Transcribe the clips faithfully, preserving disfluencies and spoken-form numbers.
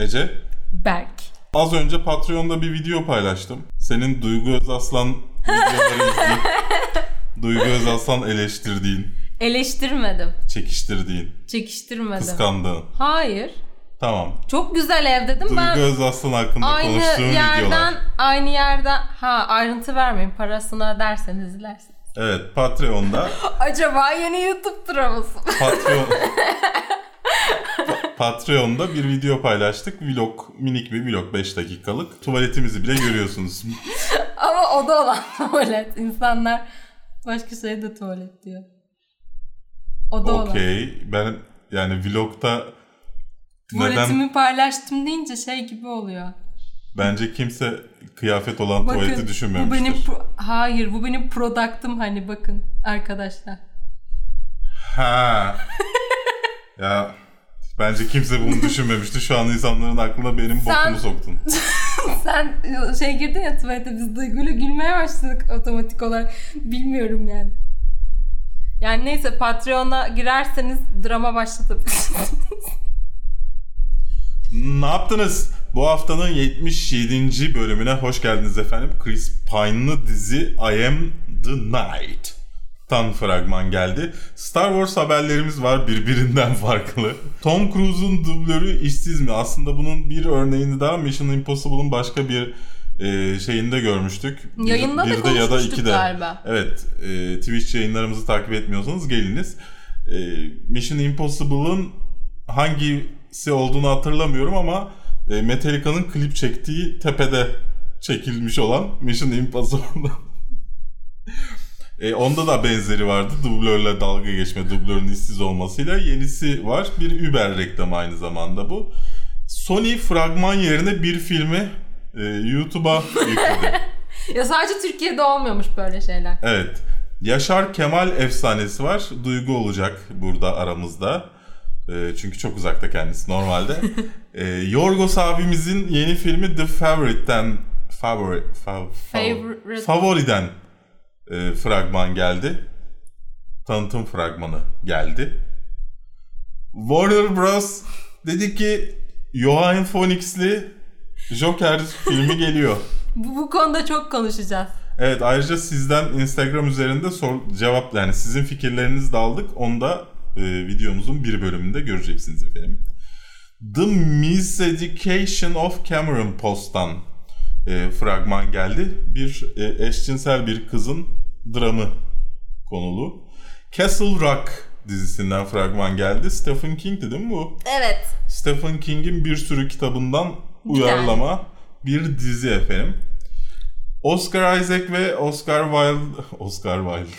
Ece? Berk. Az önce Patreon'da bir video paylaştım. Senin Duygu Öz Aslan videoları izleyip Duygu Öz Aslan eleştirdiğin. Eleştirmedim. Çekiştirdiğin. Çekiştirmedim. Kıskandığın. Hayır. Tamam. Çok güzel ev dedim Duygu ben. Duygu Öz Aslan hakkında aynı konuştuğum yerden, videolar. Aynı yerden ha ayrıntı vermeyin, parasını derseniz izlersiniz. Evet, Patreon'da. Acaba yeni YouTube draması. Patreon. Patreon'da bir video paylaştık. Vlog, minik bir vlog, beş dakikalık. Tuvaletimizi bile görüyorsunuz. Ama o da olan tuvalet. İnsanlar başka şey de tuvalet diyor. O da okay. olan. Okey. Ben yani vlogta tuvaletimi neden... paylaştım deyince şey gibi oluyor. Bence kimse kıyafet olan bakın, tuvaleti düşünmemiştir. Bu benim pro... Hayır, bu benim product'ım hani bakın arkadaşlar. Ha. Ya bence kimse bunu düşünmemişti. Şu an insanların aklına benim sen, bokumu soktun. Sen şey girdin ya tuvalete, biz Duygu'yla gülmeye başladık otomatik olarak. Bilmiyorum yani. Yani neyse, Patreon'a girerseniz drama başlatabilirsiniz. Ne yaptınız? Bu haftanın yetmiş yedinci bölümüne hoş geldiniz efendim. Chris Pine'lı dizi I Am The Night. Tan fragman geldi. Star Wars haberlerimiz var, birbirinden farklı. Tom Cruise'un dublörü işsiz mi? Aslında bunun bir örneğini daha Mission Impossible'ın başka bir e, şeyinde görmüştük. Yayında bir, da bir konuşmuştuk de, galiba. Evet. E, Twitch yayınlarımızı takip etmiyorsanız geliniz. E, Mission Impossible'ın hangisi olduğunu hatırlamıyorum ama e, Metallica'nın klip çektiği tepede çekilmiş olan Mission Impossible'da. E, onda da benzeri vardı. Dublörle dalga geçme, dublörün işsiz olmasıyla. Yenisi var. Bir Uber reklamı aynı zamanda bu. Sony fragman yerine bir filmi e, YouTube'a yükledi. Ya sadece Türkiye'de olmuyormuş böyle şeyler. Evet. Yaşar Kemal efsanesi var. Duygu olacak burada aramızda. E, çünkü çok uzakta kendisi normalde. e, Yorgos abimizin yeni filmi The Favorite'den favori, fav, Favorite. Favoriden E, fragman geldi. Tanıtım fragmanı geldi. Warner Bros. Dedi ki Joaquin Phoenix'li Joker filmi geliyor. Bu, bu konuda çok konuşacağız. Evet, ayrıca sizden Instagram üzerinde sor, cevap yani sizin fikirlerinizi de aldık. Onu da e, videomuzun bir bölümünde göreceksiniz efendim. The Miseducation of Cameron Post'tan E, fragman geldi. Bir e, eşcinsel bir kızın dramı konulu. Castle Rock dizisinden fragman geldi. Stephen King'ti değil mi bu? Evet. Stephen King'in bir sürü kitabından uyarlama yani bir dizi efendim. Oscar Isaac ve Oscar Wilde Oscar Wilde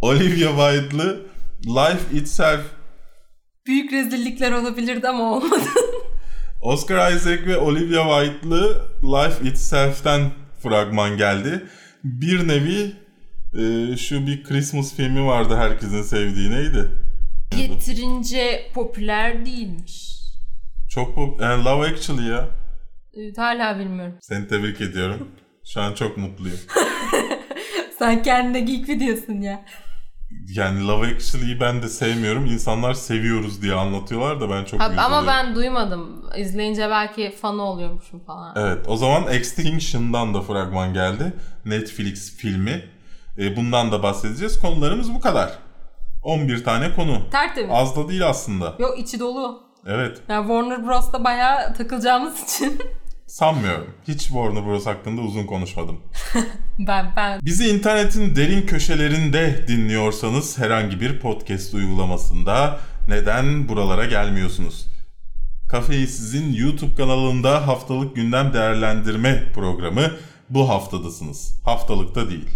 Olivia Wilde'lı Life Itself. Büyük rezillikler olabilirdi ama olmadı. Oscar Isaac ve Olivia Wilde'lı Life Itself'ten fragman geldi. Bir nevi e, şu bir Christmas filmi vardı herkesin sevdiği, neydi? Yeterince popüler değilmiş. Çok popüler. Yani Love Actually ya. Evet, hala bilmiyorum. Seni tebrik ediyorum. Şu an çok mutluyum. Sen kendine geek mi diyorsun ya? Yani Love Actually'yi ben de sevmiyorum. İnsanlar seviyoruz diye anlatıyorlar da ben çok ha, ama oluyorum. Ben duymadım. İzleyince belki fanı oluyormuşum falan. Evet, o zaman Extinction'dan da fragman geldi. Netflix filmi. E, bundan da bahsedeceğiz. Konularımız bu kadar. on bir tane konu. Tertemiz. Az da değil aslında. Yok, içi dolu. Evet. Yani Warner Bros'ta bayağı takılacağımız için. Sanmıyorum. Hiç Warner Bros hakkında uzun konuşmadım. ben ben. Bizi internetin derin köşelerinde dinliyorsanız herhangi bir podcast uygulamasında neden buralara gelmiyorsunuz? Kafeyi sizin YouTube kanalında haftalık gündem değerlendirme programı, bu haftadasınız. Haftalıkta değil.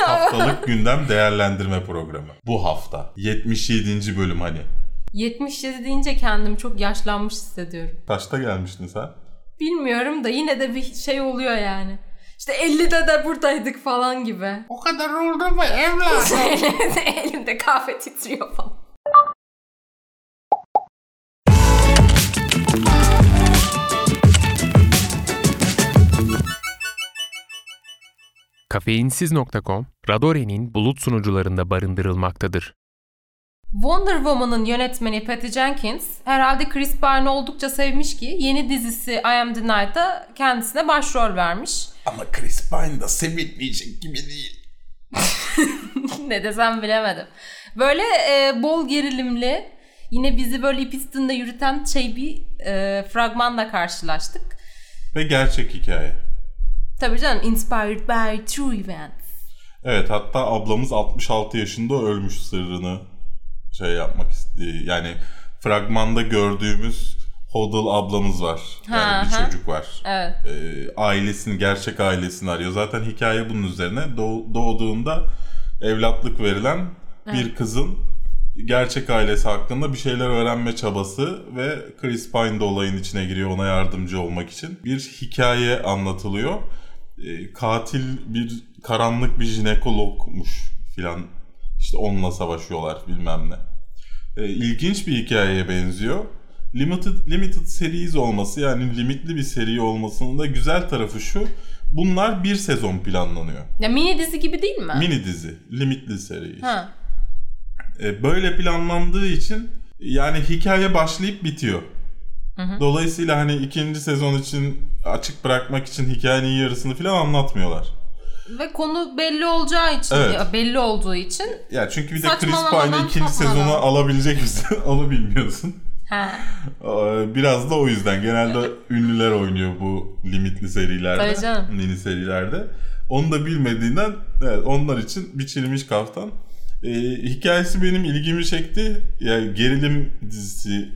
Haftalık gündem değerlendirme programı. Bu hafta. yetmiş yedinci bölüm hani. yetmiş yedi deyince kendimi çok yaşlanmış hissediyorum. Kaçta gelmiştin sen? Bilmiyorum da yine de bir şey oluyor yani. İşte ellide de buradaydık falan gibi. O kadar oldu mu evladım? Elimde kahve titriyor falan. Kafeinsiz nokta com, Radore'nin bulut sunucularında barındırılmaktadır. Wonder Woman'ın yönetmeni Patty Jenkins herhalde Chris Pine'ı oldukça sevmiş ki yeni dizisi I Am The Night'a kendisine başrol vermiş. Ama Chris Pine da sevilmeyecek gibi değil. Ne desem bilemedim. Böyle e, bol gerilimli, yine bizi böyle ip üstünde yürüten şey bir e, fragmanla karşılaştık. Ve gerçek hikaye. Tabii canım, inspired by true events. Evet, hatta ablamız altmış altı yaşında ölmüş, sırrını şey yapmak istiyor. Yani fragmanda gördüğümüz Hodel ablamız var. Yani ha, bir ha. çocuk var. Evet. Ee, ailesini, gerçek ailesini arıyor. Zaten hikaye bunun üzerine. Doğ- doğduğunda evlatlık verilen evet. bir kızın gerçek ailesi hakkında bir şeyler öğrenme çabası ve Chris Pine de olayın içine giriyor ona yardımcı olmak için. Bir hikaye anlatılıyor. Ee, katil bir karanlık bir jinekologmuş filan. İşte onunla savaşıyorlar bilmem ne. Ee, ilginç bir hikayeye benziyor. Limited, limited series olması, yani limitli bir seri olmasının da güzel tarafı şu. Bunlar bir sezon planlanıyor. Ya mini dizi gibi değil mi? Mini dizi. Limitli seri işte. Ha. Ee, böyle planlandığı için yani hikaye başlayıp bitiyor. Hı hı. Dolayısıyla hani ikinci sezon için açık bırakmak için hikayenin yarısını falan anlatmıyorlar. Ve konu belli olacağı için, evet. belli olduğu için. Ya çünkü bir de Chris Pine'ı ikinci sezonu alabilecek misin? Alabilmiyorsun. Ha. Biraz da o yüzden genelde evet. ünlüler oynuyor bu limitli serilerde, mini serilerde. Onu da bilmediğinden evet, onlar için biçilmiş kaftan. Ee, hikayesi benim ilgimi çekti. Yani gerilim dizisi,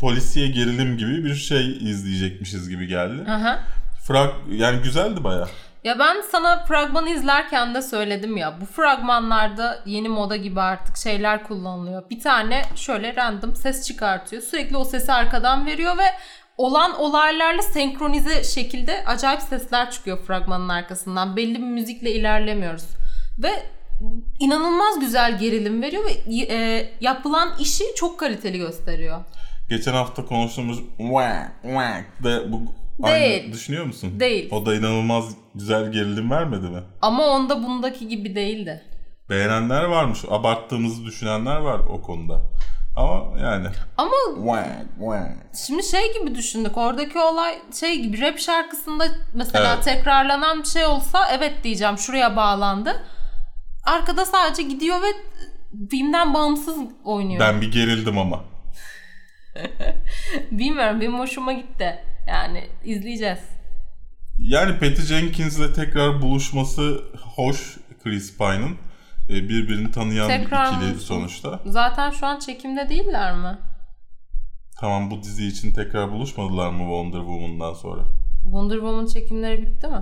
polisiye gerilim gibi bir şey izleyecekmişiz gibi geldi. Aha. Frag yani güzeldi bayağı. Ya ben sana fragmanı izlerken de söyledim ya, bu fragmanlarda yeni moda gibi artık şeyler kullanılıyor. Bir tane şöyle random ses çıkartıyor. Sürekli o sesi arkadan veriyor ve olan olaylarla senkronize şekilde acayip sesler çıkıyor fragmanın arkasından. Belli bir müzikle ilerlemiyoruz. Ve inanılmaz güzel gerilim veriyor ve e, yapılan işi çok kaliteli gösteriyor. Geçen hafta konuştuğumuz de bu... Değil. Aynı düşünüyor musun? Değil. O da inanılmaz güzel gerilim vermedi mi? Ama onda bundaki gibi değildi. Beğenenler varmış. Abarttığımızı düşünenler var o konuda. Ama yani. Ama şimdi şey gibi düşündük. Oradaki olay şey gibi, rap şarkısında mesela evet. tekrarlanan bir şey olsa evet diyeceğim, şuraya bağlandı. Arkada sadece gidiyor ve filmden bağımsız oynuyor. Ben bir gerildim ama. Bilmiyorum, benim hoşuma gitti. Yani izleyeceğiz. Yani Patty Jenkins'le tekrar buluşması hoş, Chris Pine'ın. Birbirini tanıyan tekrar ikili sonuçta. Zaten şu an çekimde değiller mi? Tamam, bu dizi için tekrar buluşmadılar mı Wonder Woman'dan sonra? Wonder Woman çekimleri bitti mi?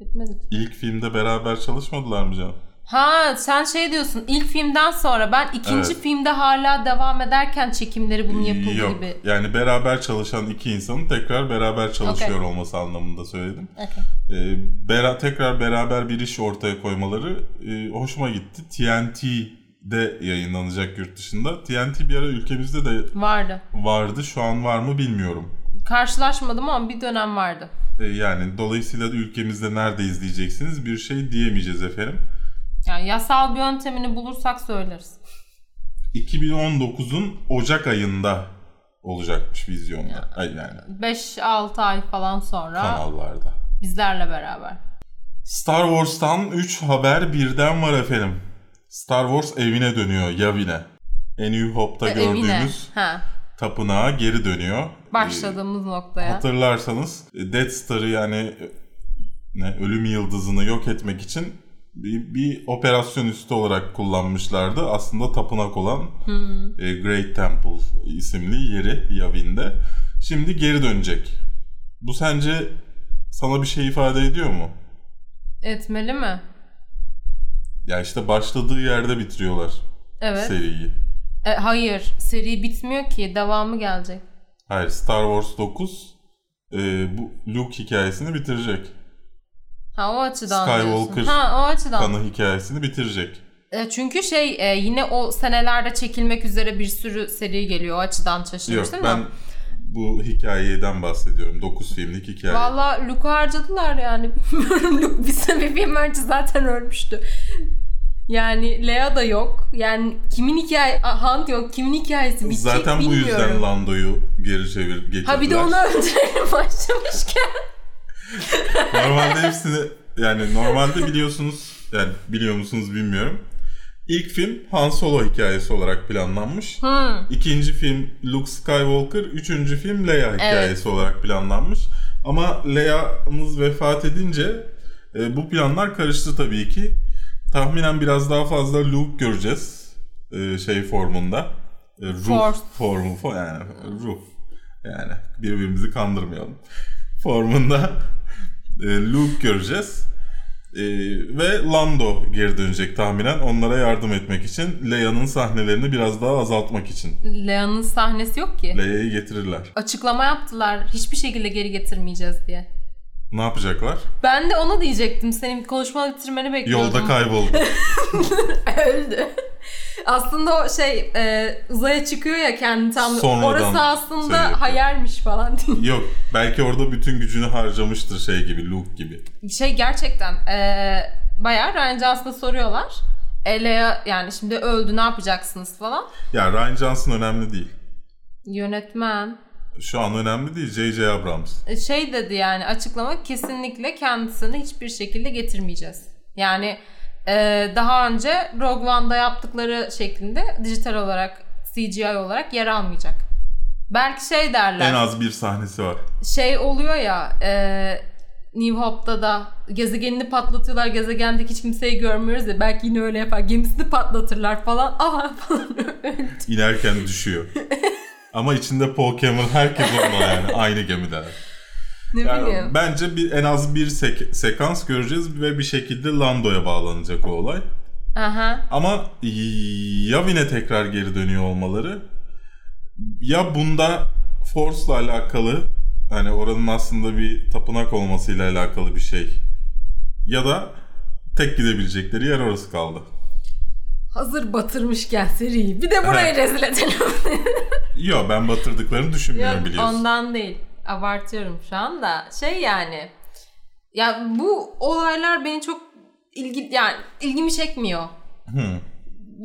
Bitmedi. İlk filmde beraber çalışmadılar mı canım? Ha, sen şey diyorsun, ilk filmden sonra, ben ikinci evet. filmde hala devam ederken çekimleri bunun yapıldığı gibi. Yok yani beraber çalışan iki insanın tekrar beraber çalışıyor okay. olması anlamında söyledim. Okay. Ee, bera- tekrar beraber bir iş ortaya koymaları e, hoşuma gitti. T N T'de yayınlanacak yurt dışında. T N T bir ara ülkemizde de vardı. vardı. Şu an var mı bilmiyorum. Karşılaşmadım ama bir dönem vardı. Ee, yani dolayısıyla ülkemizde nerede izleyeceksiniz bir şey diyemeyeceğiz efendim. Yani yasal bir yöntemini bulursak söyleriz. iki bin on dokuzun Ocak ayında olacakmış vizyonda. Yani, yani. beş altı ay falan sonra kanallarda. Bizlerle beraber. Star Wars'tan üç haber birden var efendim. Star Wars evine dönüyor, Yavin'e. A New Hope'ta e, gördüğümüz tapınağa geri dönüyor. Başladığımız ee, noktaya. Hatırlarsanız Death Star'ı yani ne, ölüm yıldızını yok etmek için Bir, bir operasyon üstü olarak kullanmışlardı. Aslında tapınak olan hmm. e, Great Temple isimli yeri Yavin'de. Şimdi geri dönecek. Bu sence sana bir şey ifade ediyor mu? Etmeli mi? Ya işte başladığı yerde bitiriyorlar evet. seriyi. E, hayır, seri bitmiyor ki, devamı gelecek. Hayır, Star Wars dokuz e, bu Luke hikayesini bitirecek. Ha, o açıdan Skywalker ha, o açıdan. kanı hikayesini bitirecek. E, çünkü şey e, yine o senelerde çekilmek üzere bir sürü seri geliyor. O açıdan şaşırmış değil mi? Yok, ben bu hikayeden bahsediyorum. dokuz filmlik hikaye. Valla Luke'u harcadılar yani. Bilmiyorum, Luke bir sebebi merci zaten ölmüştü. Yani Leia da yok. Yani kimin hikaye Hunt yok. Kimin hikayesi bitecek zaten bilmiyorum. Zaten bu yüzden Lando'yu geri çevirip getirdiler. Ha bir de onu öldürelim başlamışken. Normalde hepsini yani normalde biliyorsunuz yani biliyor musunuz bilmiyorum. İlk film Han Solo hikayesi olarak planlanmış. Hmm. İkinci film Luke Skywalker, üçüncü film Leia hikayesi evet. olarak planlanmış. Ama Leia'mız vefat edince e, bu planlar karıştı tabii ki. Tahminen biraz daha fazla Luke göreceğiz. E, şey formunda. E, ruh Force. Formu yani ruh. Yani birbirimizi kandırmayalım. Formunda e, Luke göreceğiz. Ee, ve Lando geri dönecek tahminen onlara yardım etmek için. Leia'nın sahnelerini biraz daha azaltmak için. Leia'nın sahnesi yok ki. Leia'yı getirirler. Açıklama yaptılar. Hiçbir şekilde geri getirmeyeceğiz diye. Ne yapacaklar? Ben de ona diyecektim. Senin konuşmanı bitirmeni bekliyordum. Yolda kayboldu. Öldü. Aslında o şey e, uzaya çıkıyor ya kendi tam. Sonradan orası aslında şey hayalmiş falan. Yok. Belki orada bütün gücünü harcamıştır şey gibi, Luke gibi. Şey gerçekten e, bayağı Rian Johnson'a soruyorlar. Leia yani şimdi öldü ne yapacaksınız falan. Ya Rian Johnson önemli değil. Yönetmen. Şu an önemli değil. J J. Abrams. Şey dedi yani açıklama kesinlikle kendisini hiçbir şekilde getirmeyeceğiz. Yani e, daha önce Rogue One'da yaptıkları şeklinde dijital olarak C G I olarak yer almayacak. Belki şey derler. En az bir sahnesi var. Şey oluyor ya e, New Hope'da da gezegenini patlatıyorlar. Gezegendeki hiç kimseyi görmüyoruz ya. Belki yine öyle yapar. Gemisini patlatırlar falan. Aha falan. İnerken düşüyor. Ama içinde Pokemon herkes olmalı yani aynı gemide. Ne yani bileyim. Bence bir, en az bir sek- sekans göreceğiz ve bir şekilde Lando'ya bağlanacak o olay. Aha. Ama Yavin'e tekrar geri dönüyor olmaları ya bunda Force'la alakalı hani oranın aslında bir tapınak olmasıyla alakalı bir şey ya da tek gidebilecekleri yer orası kaldı. Hazır batırmışken seriyi. Bir de burayı rezil edelim. Yok ben batırdıklarını düşünmüyorum biliyorsun. Ondan değil. Abartıyorum şu anda. Şey yani. Ya bu olaylar beni çok ilgi yani ilgimi çekmiyor. Hmm.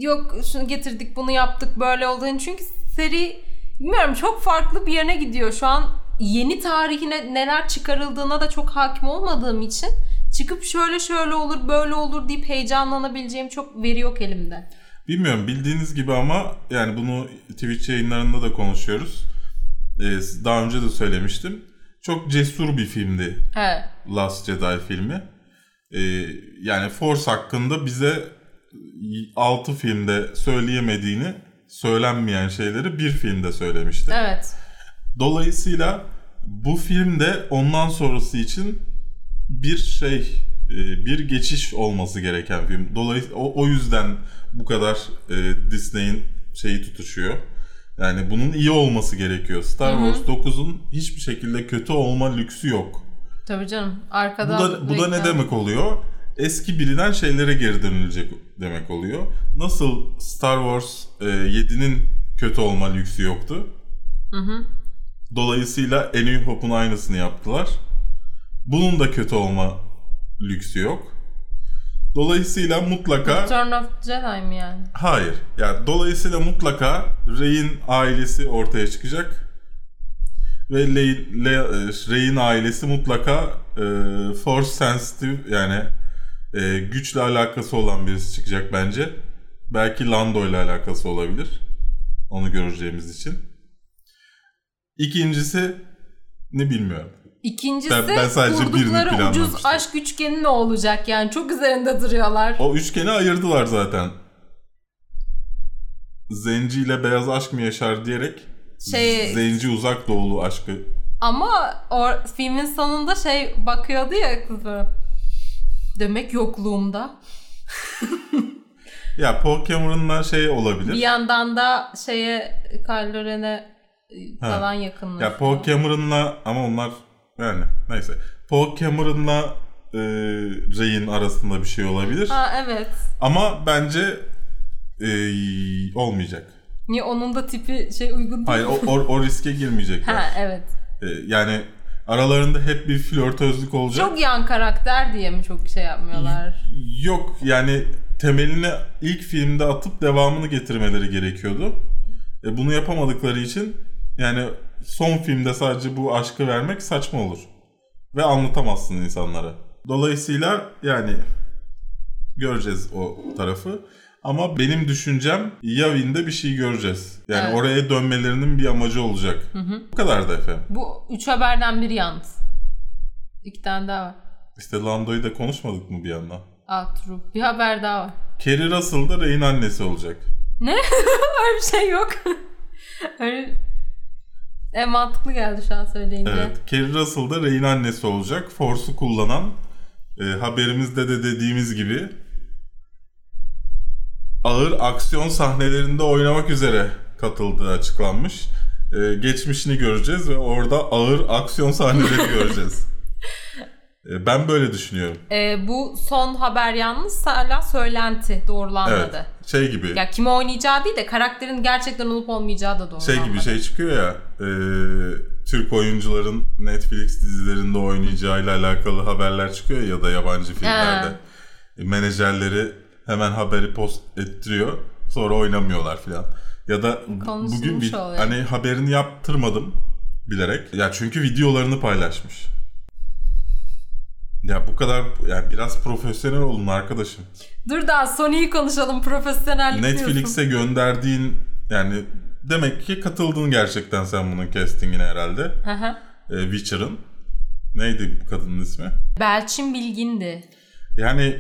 Yok şunu getirdik bunu yaptık böyle olduğunu. Çünkü seri bilmiyorum çok farklı bir yerine gidiyor. Şu an yeni tarihine neler çıkarıldığına da çok hakim olmadığım için çıkıp şöyle şöyle olur böyle olur deyip heyecanlanabileceğim çok veri yok elimde. Bilmiyorum bildiğiniz gibi ama yani bunu Twitch yayınlarında da konuşuyoruz. Ee, daha önce de söylemiştim. Çok cesur bir filmdi. Evet. Last Jedi filmi. Ee, yani Force hakkında bize altı filmde söyleyemediğini, söylenmeyen şeyleri bir filmde söylemişti. Evet. Dolayısıyla bu film de ondan sonrası için bir şey, bir geçiş olması gereken film. Dolayısıyla o, o yüzden bu kadar e, Disney'in şeyi tutuşuyor. Yani bunun iyi olması gerekiyor. Star Wars hı-hı. dokuzun hiçbir şekilde kötü olma lüksü yok. Tabii canım. Arkada bu da, bu da ne demek oluyor? Eski bilinen şeylere geri dönülecek demek oluyor. Nasıl Star Wars e, yedinin kötü olma lüksü yoktu? Hı hı. Dolayısıyla A New Hope'un aynısını yaptılar. Bunun da kötü olma lüksü yok. Dolayısıyla mutlaka... Return of Jedi mi yani? Hayır. Yani dolayısıyla mutlaka Rey'in ailesi ortaya çıkacak. Ve Ley, Le, Rey'in ailesi mutlaka e, Force sensitive yani e, güçle alakası olan birisi çıkacak bence. Belki Lando ile alakası olabilir. Onu göreceğimiz için. İkincisi ne bilmiyorum. İkincisi ben, ben kurdukları ucuz aşk üçgeni ne olacak yani çok üzerinde duruyorlar. O üçgeni ayırdılar zaten. Zenci ile beyaz aşk mı yaşar diyerek şey, Zenci uzak doğulu aşkı. Ama o filmin sonunda şey bakıyordu ya kızı. Demek yokluğumda. Ya Paul Cameron'la şey olabilir. Bir yandan da şeye Kylo Ren'e falan yakınlaşıyor. Ya Paul Cameron'la ama onlar yani neyse. Paul Cameron'la e, Rey'in arasında bir şey olabilir. Ha evet. Ama bence e, olmayacak. Niye onun da tipi şey uygun değil. Hayır o, o, o riske girmeyecekler. Ha evet. E, yani aralarında hep bir flörtözlük olacak. Çok yan karakter diye mi çok şey yapmıyorlar? Yok yani temelini ilk filmde atıp devamını getirmeleri gerekiyordu. E, bunu yapamadıkları için yani son filmde sadece bu aşkı vermek saçma olur. Ve anlatamazsın insanlara. Dolayısıyla yani göreceğiz o tarafı. Ama benim düşüncem Yavin'de bir şey göreceğiz. Yani evet, oraya dönmelerinin bir amacı olacak. Hı hı. Bu kadar da efendim. Bu üç haberden biri yalnız. İki tane daha var. İşte Lando'yu da konuşmadık mı bir yandan? Aa, true. Bir haber daha var. Kerry Russell da Rey'in annesi olacak. Ne? Öyle bir şey yok. Öyle... E, mantıklı geldi şu an söyleyince. Evet. Kerry Russell da Rey'in annesi olacak. Force'u kullanan, e, haberimizde de dediğimiz gibi ağır aksiyon sahnelerinde oynamak üzere katıldığı açıklanmış. Ee, geçmişini göreceğiz ve orada ağır aksiyon sahneleri göreceğiz. Ee, ben böyle düşünüyorum. Ee, bu son haber yalnız hala söylenti, doğrulanmadı. Evet, şey gibi. Ya kimi oynayacağı değil de karakterin gerçekten olup olmayacağı da doğrulanmadı. Şey gibi şey çıkıyor ya, e, Türk oyuncuların Netflix dizilerinde oynayacağıyla alakalı haberler çıkıyor ya da yabancı filmlerde. He. Menajerleri hemen haberi post ettiriyor. Sonra oynamıyorlar filan. Ya da konuşulmuş bugün bir, hani haberini yaptırmadım bilerek. Ya çünkü videolarını paylaşmış. Ya bu kadar yani biraz profesyonel olun arkadaşım. Dur daha Sony'yi konuşalım, profesyonellik diyorsun. Netflix'e gönderdiğin yani demek ki katıldın gerçekten sen bunun castingine herhalde. Ee, Witcher'ın. Neydi bu kadının ismi? Belçin Bilgin'di. Yani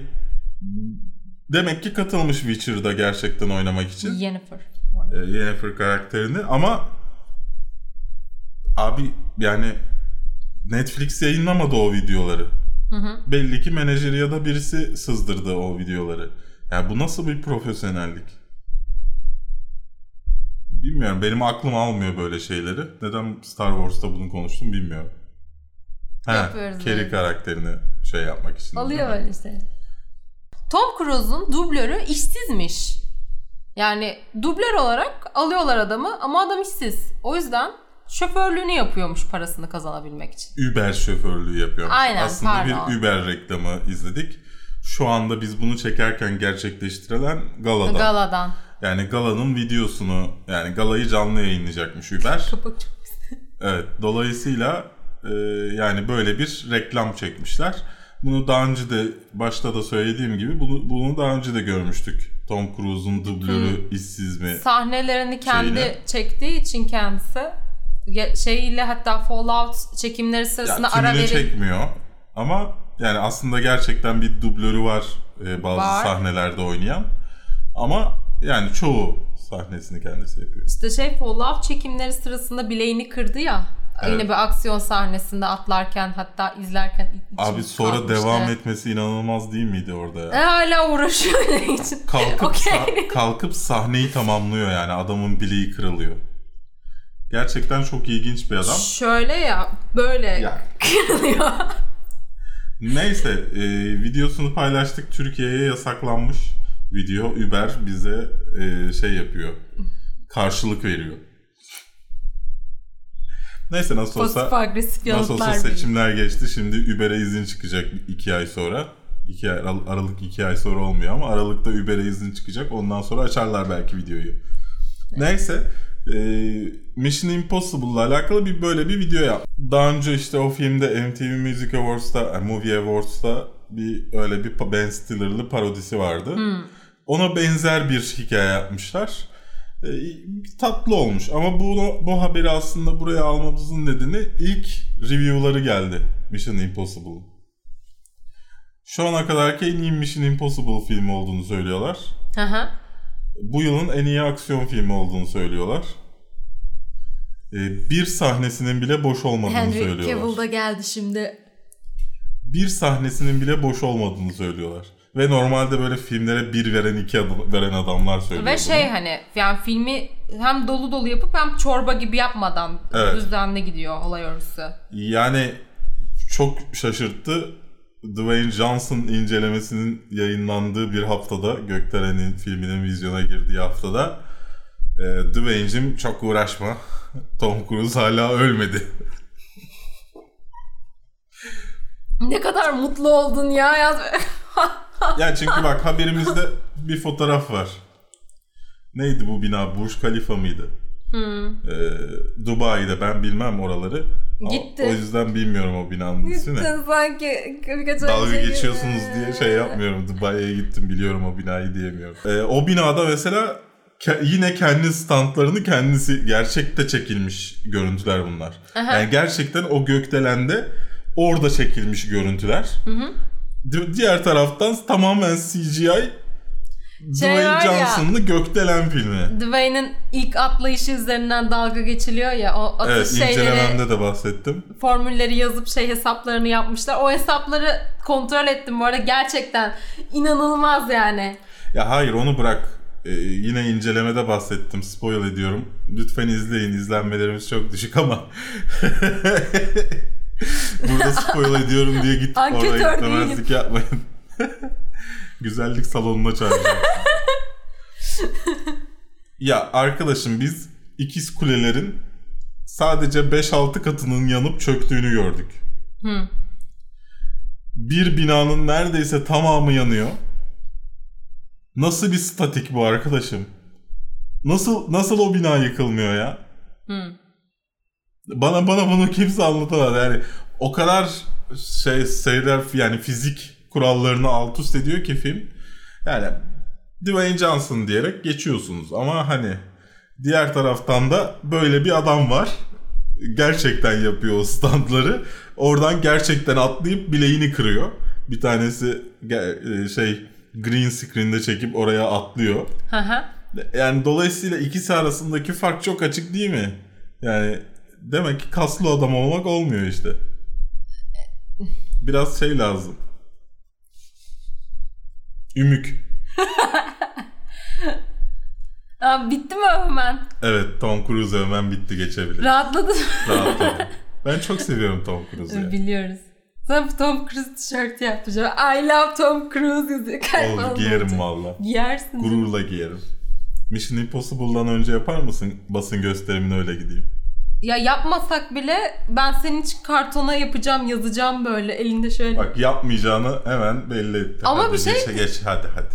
demek ki katılmış Witcher'da gerçekten oynamak için. Yennefer. E, Yennefer karakterini ama abi yani Netflix yayınlamadı o videoları. Hı hı. Belli ki menajeri ya da birisi sızdırdı o videoları. Yani bu nasıl bir profesyonellik? Bilmiyorum. Benim aklım almıyor böyle şeyleri. Neden Star Wars'ta bunu konuştum bilmiyorum. Yapıyoruz. He, Carrie karakterini şey yapmak için. Oluyor öyle işte. Tom Cruise'un dublörü işsizmiş. Yani dublör olarak alıyorlar adamı ama adam işsiz. O yüzden şoförlüğünü yapıyormuş parasını kazanabilmek için. Uber şoförlüğü yapıyormuş. Aynen, aslında pardon, bir Uber reklamı izledik. Şu anda biz bunu çekerken gerçekleştirilen galadan. Galadan. Yani galanın videosunu, yani galayı canlı yayınlayacakmış Uber. Kapak çok güzel. Evet, dolayısıyla e, yani böyle bir reklam çekmişler. Bunu daha önce de başta da söylediğim gibi bunu, bunu daha önce de görmüştük. Tom Cruise'un dublörü hmm. işsiz mi? Sahnelerini kendi şeyine çektiği için kendisi şeyle hatta Fallout çekimleri sırasında ya, ara verip çekmiyor. Ama yani aslında gerçekten bir dublörü var e, bazı var. sahnelerde oynayan. Ama yani çoğu sahnesini kendisi yapıyor. İşte şey Fallout çekimleri sırasında bileğini kırdı ya. Evet. Yine bir aksiyon sahnesinde atlarken hatta izlerken abi sonra kalmıştı. Devam etmesi inanılmaz değil miydi orada ya? E, hala uğraşıyor onun için. Kalkıp, okay. sa- kalkıp sahneyi tamamlıyor yani adamın bileği kırılıyor. Gerçekten çok ilginç bir adam. Şöyle ya böyle ya. Kırılıyor. Neyse e, videosunu paylaştık. Türkiye'ye yasaklanmış video. Uber bize e, şey yapıyor. Karşılık veriyor. Neyse nasıl olsa, nasıl olsa seçimler geçti. Şimdi Uber'e izin çıkacak iki ay sonra. İki ay, Aralık iki ay sonra olmuyor ama Aralık'ta Uber'e izin çıkacak. Ondan sonra açarlar belki videoyu. Neyse. E, Mission Impossible'la alakalı bir böyle bir video yap. Daha önce işte o filmde M T V Music Awards'ta, Movie Awards'ta bir öyle bir Ben Stiller'lı parodisi vardı. Hmm. Ona benzer bir hikaye yapmışlar. Tatlı olmuş ama bu bu haberi aslında buraya almamızın nedeni ilk review'ları geldi Mission Impossible. Şu ana kadarki en iyi Mission Impossible filmi olduğunu söylüyorlar. Aha. Bu yılın en iyi aksiyon filmi olduğunu söylüyorlar. Bir sahnesinin bile boş olmadığını Henry söylüyorlar. Henry Cavill'da geldi şimdi. Bir sahnesinin bile boş olmadığını söylüyorlar. Ve normalde böyle filmlere bir veren iki adam, veren adamlar söylüyor. Ve şey bunu. Hani yani filmi hem dolu dolu yapıp hem çorba gibi yapmadan evet. düzenli gidiyor olay örgüsü. Yani çok şaşırttı. Dwayne Johnson incelemesinin yayınlandığı bir haftada, Gökdelen'in filminin vizyona girdiği haftada e, Dwayne'cim çok uğraşma. Tom Cruise hala ölmedi. Ne kadar mutlu oldun ya. Ya çünkü bak haberimizde bir fotoğraf var. Neydi bu bina? Burj Khalifa mıydı? Hmm. Ee, Dubai'de, ben bilmem oraları. Gitti. O yüzden bilmiyorum o binanın ismini. Gittin sanki. Dalga geçiyorsunuz gibi diye şey yapmıyorum. Dubai'ye gittim, biliyorum o binayı diyemiyorum. Ee, o binada mesela ke- yine kendi standlarını kendisi, gerçekte çekilmiş görüntüler bunlar. Aha. Yani gerçekten o gökdelende orada çekilmiş görüntüler. Hı hı. Di- diğer taraftan tamamen C G I. Dwayne şey Johnson'lı gökdelen filmi. Dwayne'in ilk atlayışı üzerinden dalga geçiliyor ya. O atış, evet, şeyleri. Evet, incelememde de bahsettim. Formülleri yazıp şey hesaplarını yapmışlar. O hesapları kontrol ettim bu arada. Gerçekten inanılmaz yani. Ya hayır, onu bırak. Ee, yine incelemede bahsettim. Spoil ediyorum. Lütfen izleyin. İzlenmelerimiz çok düşük ama. Burada spoil ediyorum diye git oraya gitmezlik yapmayın. Güzellik salonuna çağıracağım. Ya arkadaşım, biz ikiz kulelerin sadece beş altı katının yanıp çöktüğünü gördük. Hı. Bir binanın neredeyse tamamı yanıyor. Nasıl bir statik bu arkadaşım? Nasıl nasıl o bina yıkılmıyor ya? Hı. Bana bana bunu kimse anlatamaz. Yani o kadar şey şeyler, yani fizik kurallarını alt üst ediyor ki film. Yani Dwayne Johnson diyerek geçiyorsunuz ama hani diğer taraftan da böyle bir adam var. Gerçekten yapıyor o standları. Oradan gerçekten atlayıp bileğini kırıyor. Bir tanesi şey green screen'de çekip oraya atlıyor. Yani dolayısıyla ikisi arasındaki fark çok açık değil mi? Yani demek ki kaslı adam olmak olmuyor işte. Biraz şey lazım. Ümük. Abi bitti mi övmen? Evet, Tom Cruise övmen bitti, geçebilir. Rahatladın mı? Rahatladım. Ben çok seviyorum Tom Cruise'u. Biliyoruz. Sana Tom Cruise tişörtü yapacağım. I love Tom Cruise yazıyor. Olur, giyerim valla. Giyersin. Gururla giyerim. Mission Impossible'dan önce yapar mısın basın gösterimine, öyle gideyim? Ya yapmasak bile ben senin için kartona yapacağım, yazacağım böyle elinde şöyle. Bak yapmayacağını hemen belli etti. Ama hadi bir şey... Geç, geç hadi hadi.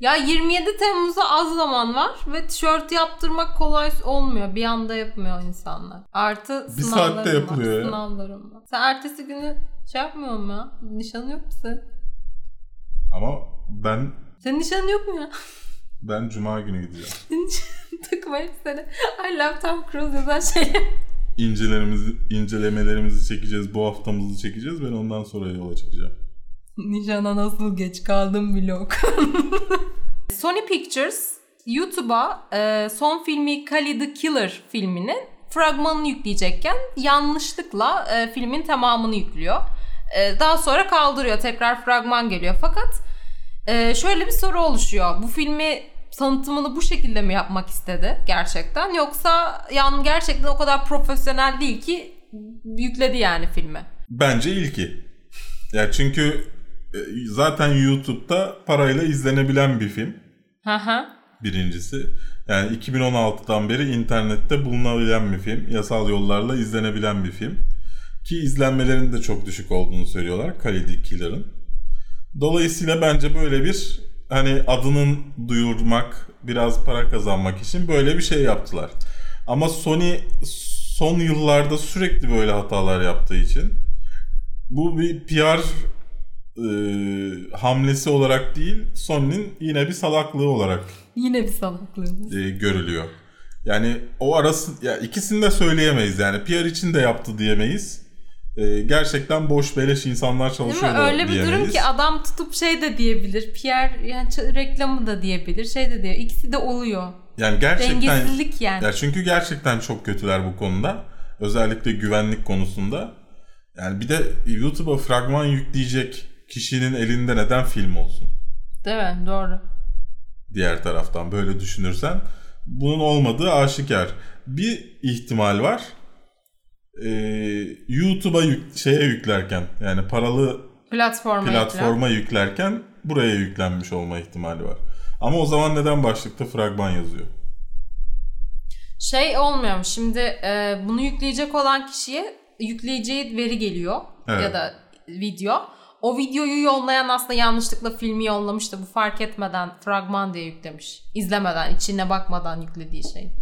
Ya yirmi yedi Temmuz'a az zaman var ve tişört yaptırmak kolay olmuyor. Bir anda yapmıyor insanlar. Artı bir saatte yapılıyor var, sınavlarım var. Sen ertesi günü şey yapmıyor mu ya? Nişanı yok mu sen? Ama ben... Senin nişanın yok mu ya? Ben cuma günü gideceğim. Takma hepsini. I love Tom Cruise yazan şeyler. İncelerimizi, incelemelerimizi çekeceğiz. Bu haftamızı çekeceğiz. Ben ondan sonra yola çıkacağım. Nişana nasıl geç kaldım vlog. Sony Pictures YouTube'a e, son filmi Kali the Killer filminin fragmanını yükleyecekken yanlışlıkla e, filmin tamamını yüklüyor. E, daha sonra kaldırıyor. Tekrar fragman geliyor. Fakat e, şöyle bir soru oluşuyor. Bu filmi tanıtımını bu şekilde mi yapmak istedi gerçekten, yoksa yani gerçekten o kadar profesyonel değil ki yükledi yani filmi? Bence ilki. Ya çünkü zaten YouTube'da parayla izlenebilen bir film. Hı hı. Birincisi. Yani iki bin on altıdan beri internette bulunabilen bir film. Yasal yollarla izlenebilen bir film. Ki izlenmelerin de çok düşük olduğunu söylüyorlar Kali the Killer'ın. Dolayısıyla bence böyle bir, hani adının duyurmak, biraz para kazanmak için böyle bir şey yaptılar. Ama Sony son yıllarda sürekli böyle hatalar yaptığı için bu bir P R e, hamlesi olarak değil, Sony'nin yine bir salaklığı olarak yine bir salaklığı e, görülüyor. Yani o arası, ya ikisini de söyleyemeyiz yani, P R için de yaptı diyemeyiz. Ee, gerçekten boş beleş insanlar çalışıyor da öyle bir diyemeyiz. Durum ki adam tutup şey de diyebilir, P R yani ç- reklamı da diyebilir, şey de diyor, ikisi de oluyor. Yani gerçekten dengesizlik yani. Ya çünkü gerçekten çok kötüler bu konuda, özellikle güvenlik konusunda. Yani bir de YouTube'a fragman yükleyecek kişinin elinde neden film olsun? Değil mi? Doğru. Diğer taraftan böyle düşünürsen bunun olmadığı aşikar. Bir ihtimal var. Ee, YouTube'a yük, şeye yüklerken, yani paralı platforma, platforma yüklen. yüklerken buraya yüklenmiş olma ihtimali var. Ama o zaman neden başlıkta fragman yazıyor? Şey olmuyor. Şimdi e, bunu yükleyecek olan kişiye yükleyeceği veri geliyor, evet. Ya da video. O videoyu yollayan aslında yanlışlıkla filmi yollamış da bu fark etmeden fragman diye yüklemiş. İzlemeden, içine bakmadan yüklediği şey.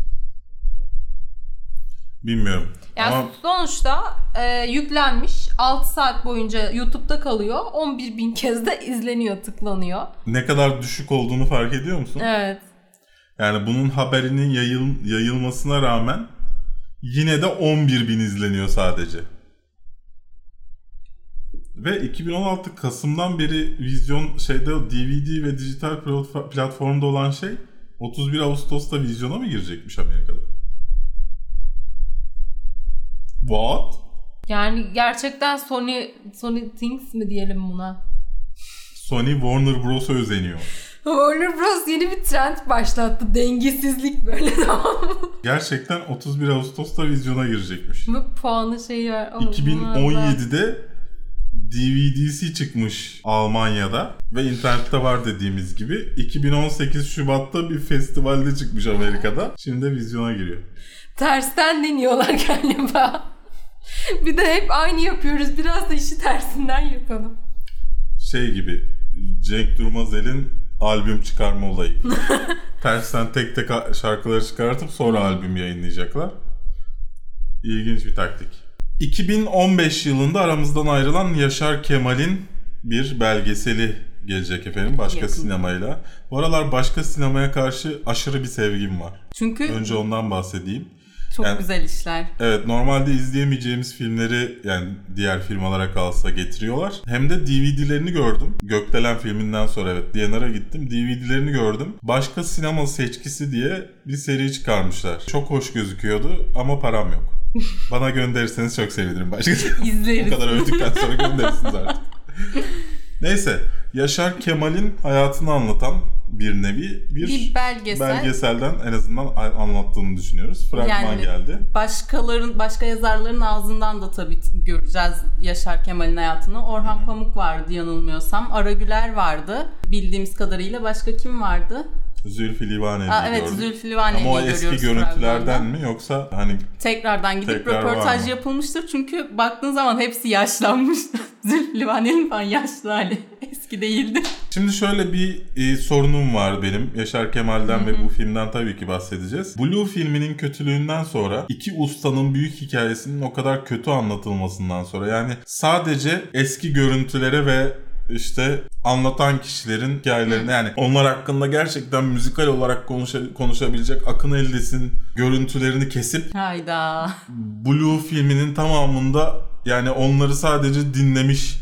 Bilmiyorum. Yani ama... sonuçta e, yüklenmiş. altı saat boyunca YouTube'da kalıyor. on bir bin kez de izleniyor, tıklanıyor. Ne kadar düşük olduğunu fark ediyor musun? Evet. Yani bunun haberinin yayıl, yayılmasına rağmen yine de on bir bin izleniyor sadece. Ve iki bin on altı Kasım'dan beri vizyon şeyde D V D ve dijital platformda olan şey otuz bir Ağustos'ta vizyona mı girecekmiş Amerika'da? What? Yani gerçekten Sony Sony Things mi diyelim buna? Sony Warner Bros'a özeniyor. Warner Bros yeni bir trend başlattı. Dengesizlik böyle. Gerçekten otuz bir Ağustos'ta vizyona girecekmiş. Bu puanı şey ya. iki bin on yedide D V D'si çıkmış Almanya'da ve internette var dediğimiz gibi. iki bin on sekiz Şubat'ta bir festivalde çıkmış Amerika'da. Şimdi de vizyona giriyor. Tersten deniyorlar galiba. Bir de hep aynı yapıyoruz. Biraz da işi tersinden yapalım. Şey gibi, Cenk Durmazel'in albüm çıkarma olayı. Tersten tek tek şarkıları çıkartıp sonra albüm yayınlayacaklar. İlginç bir taktik. iki bin on beş yılında aramızdan ayrılan Yaşar Kemal'in bir belgeseli gelecek efendim başka yakın sinemayla. Bu aralar başka sinemaya karşı aşırı bir sevgim var. Çünkü önce ondan bahsedeyim. Çok yani, güzel işler. Evet, normalde izleyemeyeceğimiz filmleri yani diğer firmalara kalsa getiriyorlar. Hem de D V D'lerini gördüm. Gökdelen filminden sonra evet D N R'a gittim. D V D'lerini gördüm. Başka sinema seçkisi diye bir seri çıkarmışlar. Çok hoş gözüküyordu ama param yok. Bana gönderirseniz çok sevinirim başkasına. İzleriz. Bu kadar övdükten sonra gönderirsiniz artık. Neyse, Yaşar Kemal'in hayatını anlatan bir nevi bir, bir belgesel. belgeselden en azından anlattığını düşünüyoruz. Fragman yani geldi. Başkaların, başka yazarların ağzından da tabii göreceğiz Yaşar Kemal'in hayatını. Orhan Hı-hı. Pamuk vardı yanılmıyorsam. Ara Güler vardı. Bildiğimiz kadarıyla başka kim vardı? Zülfü Livaneli'yi Aa, evet, gördüm. Zülfü Livaneli'yi ama o eski görüntülerden mi yoksa hani tekrardan gidip tekrar röportaj yapılmıştır çünkü baktığın zaman hepsi yaşlanmış. Zülfü Livaneli falan yaşlı hali. Eski değildi. Şimdi şöyle bir e, sorunum var benim. Yaşar Kemal'den Hı-hı. ve bu filmden tabii ki bahsedeceğiz. Blue filminin kötülüğünden sonra iki ustanın büyük hikayesinin o kadar kötü anlatılmasından sonra yani sadece eski görüntülere ve İşte anlatan kişilerin hikayelerini yani onlar hakkında gerçekten müzikal olarak konuşa, konuşabilecek Akın Eldes'in görüntülerini kesip hayda. Blue filminin tamamında yani onları sadece dinlemiş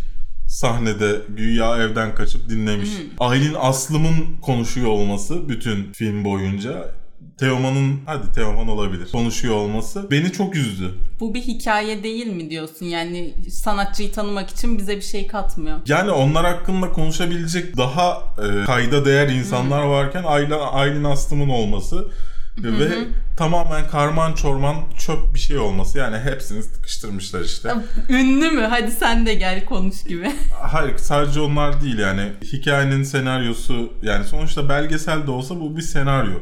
sahnede güya evden kaçıp dinlemiş. Hı. Aylin Aslım'ın konuşuyor olması bütün film boyunca Teoman'ın, hadi Teoman olabilir, konuşuyor olması beni çok üzdü. Bu bir hikaye değil mi diyorsun? Yani sanatçıyı tanımak için bize bir şey katmıyor. Yani onlar hakkında konuşabilecek daha e, kayda değer insanlar Hı-hı. varken Aylin, Aylin Aslım'ın olması Hı-hı. ve tamamen karman çorman çöp bir şey olması. Yani hepsini tıkıştırmışlar işte. Ünlü mü? Hadi sen de gel konuş gibi. Hayır, sadece onlar değil yani. Hikayenin senaryosu yani sonuçta belgesel de olsa bu bir senaryo.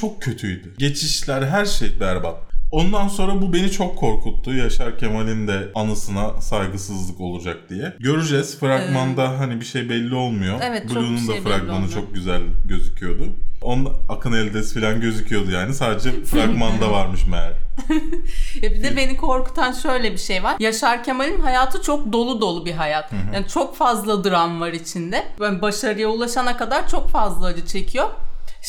Çok kötüydü. Geçişler, her şey berbat. Ondan sonra bu beni çok korkuttu. Yaşar Kemal'in de anısına saygısızlık olacak diye. Göreceğiz. Fragmanda ee, hani bir şey belli olmuyor. Evet, Blue'nun da şey fragmanı çok güzel gözüküyordu. Onun Akın Eldes falan gözüküyordu yani. Sadece fragmanda varmış meğer. Ya bir de beni korkutan şöyle bir şey var. Yaşar Kemal'in hayatı çok dolu dolu bir hayat. Yani çok fazla dram var içinde. Yani başarıya ulaşana kadar çok fazla acı çekiyor.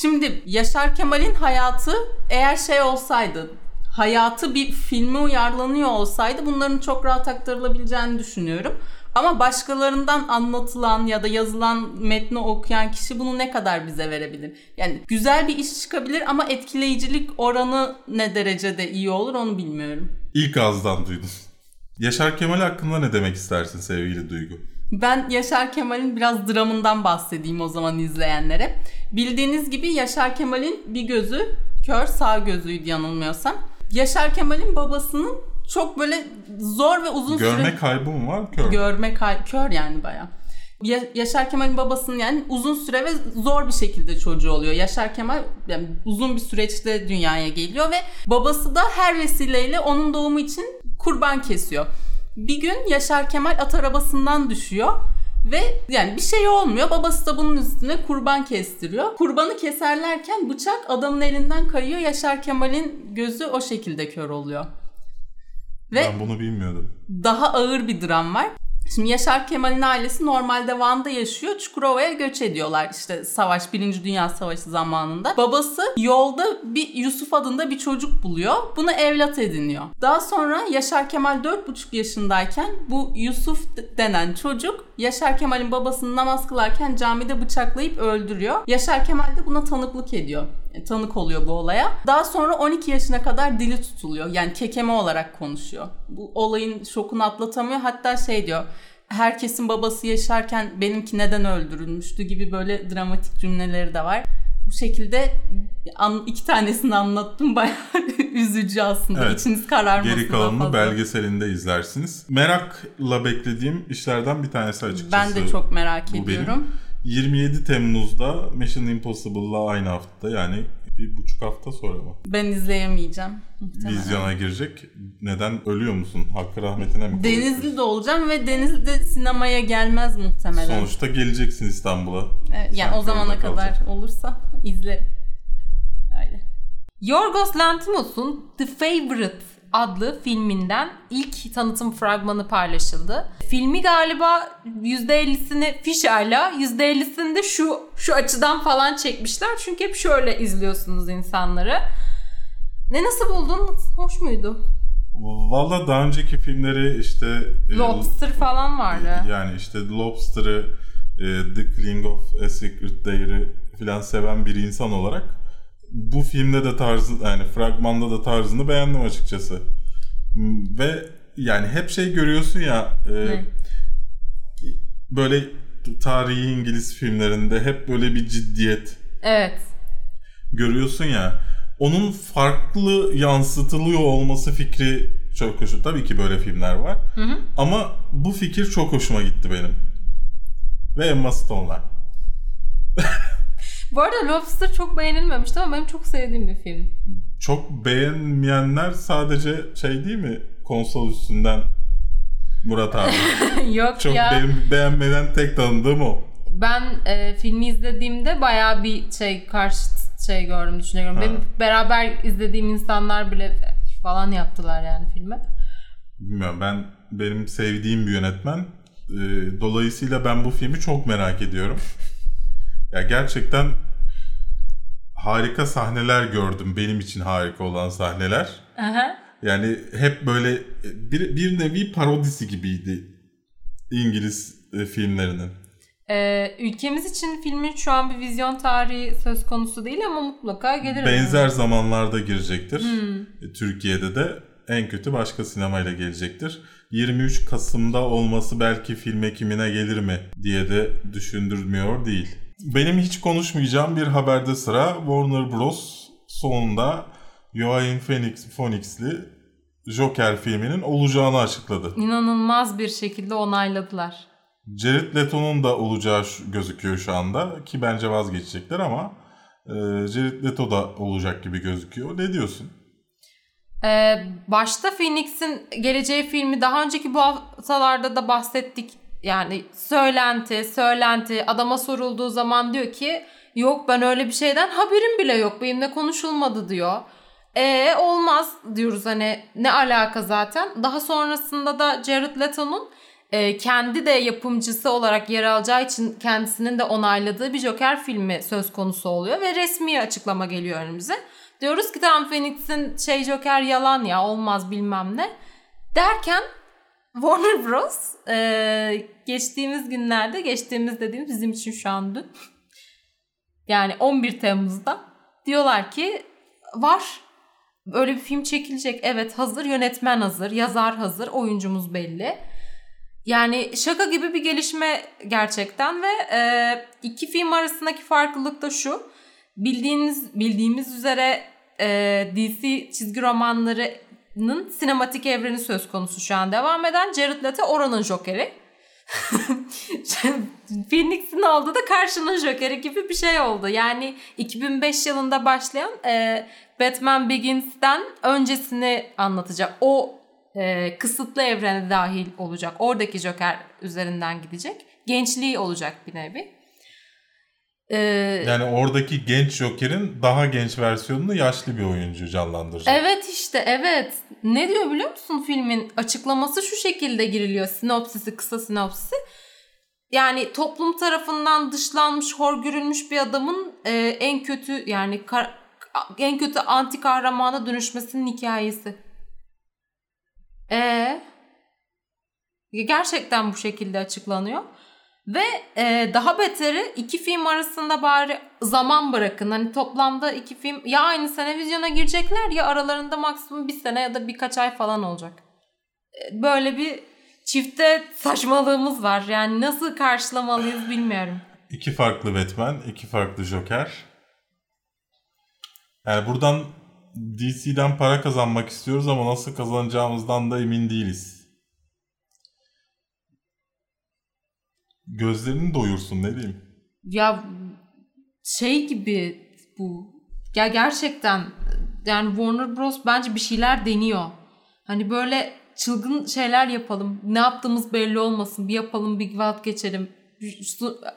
Şimdi Yaşar Kemal'in hayatı eğer şey olsaydı, hayatı bir filme uyarlanıyor olsaydı bunların çok rahat aktarılabileceğini düşünüyorum. Ama başkalarından anlatılan ya da yazılan metni okuyan kişi bunu ne kadar bize verebilir? Yani güzel bir iş çıkabilir ama etkileyicilik oranı ne derecede iyi olur onu bilmiyorum. İlk ağızdan duydum. Yaşar Kemal hakkında ne demek istersin sevgili Duygu? Ben Yaşar Kemal'in biraz dramından bahsedeyim o zaman izleyenlere. Bildiğiniz gibi Yaşar Kemal'in bir gözü kör, sağ gözüydü yanılmıyorsam. Yaşar Kemal'in babasının çok böyle zor ve uzun süreli... Görme kaybı mı var? Kör. Görme kaybı, kör yani bayağı. Ya- Yaşar Kemal'in babasının yani uzun süre ve zor bir şekilde çocuğu oluyor. Yaşar Kemal yani uzun bir süreçte dünyaya geliyor ve babası da her vesileyle onun doğumu için kurban kesiyor. Bir gün Yaşar Kemal at arabasından düşüyor Ve yani bir şey olmuyor. Babası da bunun üstüne kurban kestiriyor. Kurbanı keserlerken bıçak adamın elinden kayıyor. Yaşar Kemal'in gözü o şekilde kör oluyor. Ve ben bunu bilmiyordum. Daha ağır bir dram var. Şimdi Yaşar Kemal'in ailesi normalde Van'da yaşıyor. Çukurova'ya göç ediyorlar. İşte savaş, Birinci Dünya Savaşı zamanında. Babası yolda bir Yusuf adında bir çocuk buluyor. Bunu evlat ediniyor. Daha sonra Yaşar Kemal dört buçuk yaşındayken bu Yusuf denen çocuk Yaşar Kemal'in babasını namaz kılarken camide bıçaklayıp öldürüyor. Yaşar Kemal de buna tanıklık ediyor. Tanık oluyor bu olaya. Daha sonra on iki yaşına kadar dili tutuluyor. Yani kekeme olarak konuşuyor. Bu olayın şokunu atlatamıyor. Hatta şey diyor, herkesin babası yaşarken benimki neden öldürülmüştü gibi böyle dramatik cümleleri de var. Bu şekilde iki tanesini anlattım. Bayağı üzücü aslında. Evet. İçiniz kararmasın. Geri kalanını belgeselinde izlersiniz. Merakla beklediğim işlerden bir tanesi açıkçası. Ben de çok merak bu ediyorum. Benim. yirmi yedi Temmuz'da Mission Impossible'la aynı hafta, yani bir buçuk hafta sonra mı? Ben izleyemeyeceğim. Vizyona girecek. Neden? Ölüyor musun? Hakkı rahmetine mi? Denizli'de olacağım ve Denizli'de sinemaya gelmez muhtemelen. Sonuçta geleceksin İstanbul'a. Evet, yani o zamana kadar olursa izlerim. Öyle. Yorgos Lanthimos'un The Favorite adlı filminden ilk tanıtım fragmanı paylaşıldı. Filmi galiba yüzde ellisini fişayla, yüzde ellisini de şu şu açıdan falan çekmişler. Çünkü hep şöyle izliyorsunuz insanları. Ne, nasıl buldun? Hoş muydu? Valla daha önceki filmleri işte Lobster e, falan vardı. Yani işte Lobster'ı, e, The Killing of a Sacred Deer'i falan seven bir insan olarak bu filmde de tarzı, yani fragmanda da tarzını beğendim açıkçası. Ve yani hep şey görüyorsun ya e, böyle tarihi İngiliz filmlerinde hep böyle bir ciddiyet. Evet. Görüyorsun ya, onun farklı yansıtılıyor olması fikri çok hoş. Tabii ki böyle filmler var. Hı hı. Ama bu fikir çok hoşuma gitti benim. Ve Emma Stone'lar. Bu arada Lobster çok beğenilmemişti ama benim çok sevdiğim bir film. Çok beğenmeyenler sadece şey değil mi? Konsol üstünden Murat abi. Yok çok ya. Çok benim beğenmeden tek tanıdığım o. Ben e, filmi izlediğimde bayağı bir şey karşı şey gördüm, düşünüyorum. Benim beraber izlediğim insanlar bile falan yaptılar yani filme. Bilmiyorum, ben benim sevdiğim bir yönetmen. E, dolayısıyla ben bu filmi çok merak ediyorum. Ya gerçekten harika sahneler gördüm. Benim için harika olan sahneler. Aha. Yani hep böyle bir, bir nevi parodisi gibiydi İngiliz filmlerinin. Ee, ülkemiz için filmin şu an bir vizyon tarihi söz konusu değil ama mutlaka gelir. Benzer yani zamanlarda girecektir. Hmm. Türkiye'de de en kötü başka sinemayla gelecektir. yirmi üç Kasım'da olması belki film ekimine gelir mi diye de düşündürmüyor değil. Benim hiç konuşmayacağım bir haberde sıra. Warner Bros. Sonunda Joaquin Phoenix'li Joker filminin olacağını açıkladı. İnanılmaz bir şekilde onayladılar. Jared Leto'nun da olacağı gözüküyor şu anda. Ki bence vazgeçecekler ama Jared Leto da olacak gibi gözüküyor. Ne diyorsun? Ee, başta Phoenix'in geleceği filmi daha önceki bu haftalarda da bahsettik. Yani söylenti, söylenti adama sorulduğu zaman diyor ki yok ben öyle bir şeyden haberim bile yok, benimle konuşulmadı diyor. E olmaz diyoruz, hani ne alaka zaten. Daha sonrasında da Jared Leto'nun e, kendi de yapımcısı olarak yer alacağı için kendisinin de onayladığı bir Joker filmi söz konusu oluyor ve resmi açıklama geliyor önümüze. Diyoruz ki tamam Phoenix'in şey Joker yalan ya, olmaz bilmem ne derken Warner Bros. Ee, geçtiğimiz günlerde, geçtiğimiz dediğimiz bizim için şu an dün. Yani on bir Temmuz'da diyorlar ki var. Böyle bir film çekilecek. Evet hazır, yönetmen hazır, yazar hazır, oyuncumuz belli. Yani şaka gibi bir gelişme gerçekten ve e, iki film arasındaki farklılık da şu. Bildiğiniz, bildiğimiz üzere e, D C çizgi romanları sinematik evreni söz konusu şu an devam eden. Jared Leto oranın Joker'i. Phoenix'in oldu da karşının Joker'i gibi bir şey oldu. Yani iki bin beş yılında başlayan e, Batman Begins'ten öncesini anlatacak. O e, kısıtlı evrene dahil olacak. Oradaki Joker üzerinden gidecek. gençliği olacak bir nevi. Ee, yani oradaki genç Joker'in daha genç versiyonunu yaşlı bir oyuncu canlandıracak. Evet işte evet. Ne diyor biliyor musun, filmin açıklaması şu şekilde giriliyor. Sinopsisi, kısa sinopsisi. Yani toplum tarafından dışlanmış, hor görülmüş bir adamın e, en kötü yani kar, en kötü anti kahramana dönüşmesinin hikayesi. Ee, gerçekten bu şekilde açıklanıyor. Ve e, daha beteri iki film arasında bari zaman bırakın. Hani toplamda iki film ya aynı sene vizyona girecekler ya aralarında maksimum bir sene ya da birkaç ay falan olacak. E, böyle bir çifte saçmalığımız var. Yani nasıl karşılamalıyız bilmiyorum. İki farklı Batman, iki farklı Joker. Yani buradan D C'den para kazanmak istiyoruz ama nasıl kazanacağımızdan da emin değiliz. Gözlerini doyursun ne diyeyim. Ya şey gibi bu. Ya gerçekten yani Warner Bros bence bir şeyler deniyor. Hani böyle çılgın şeyler yapalım. Ne yaptığımız belli olmasın. Bir yapalım bir vazgeçelim.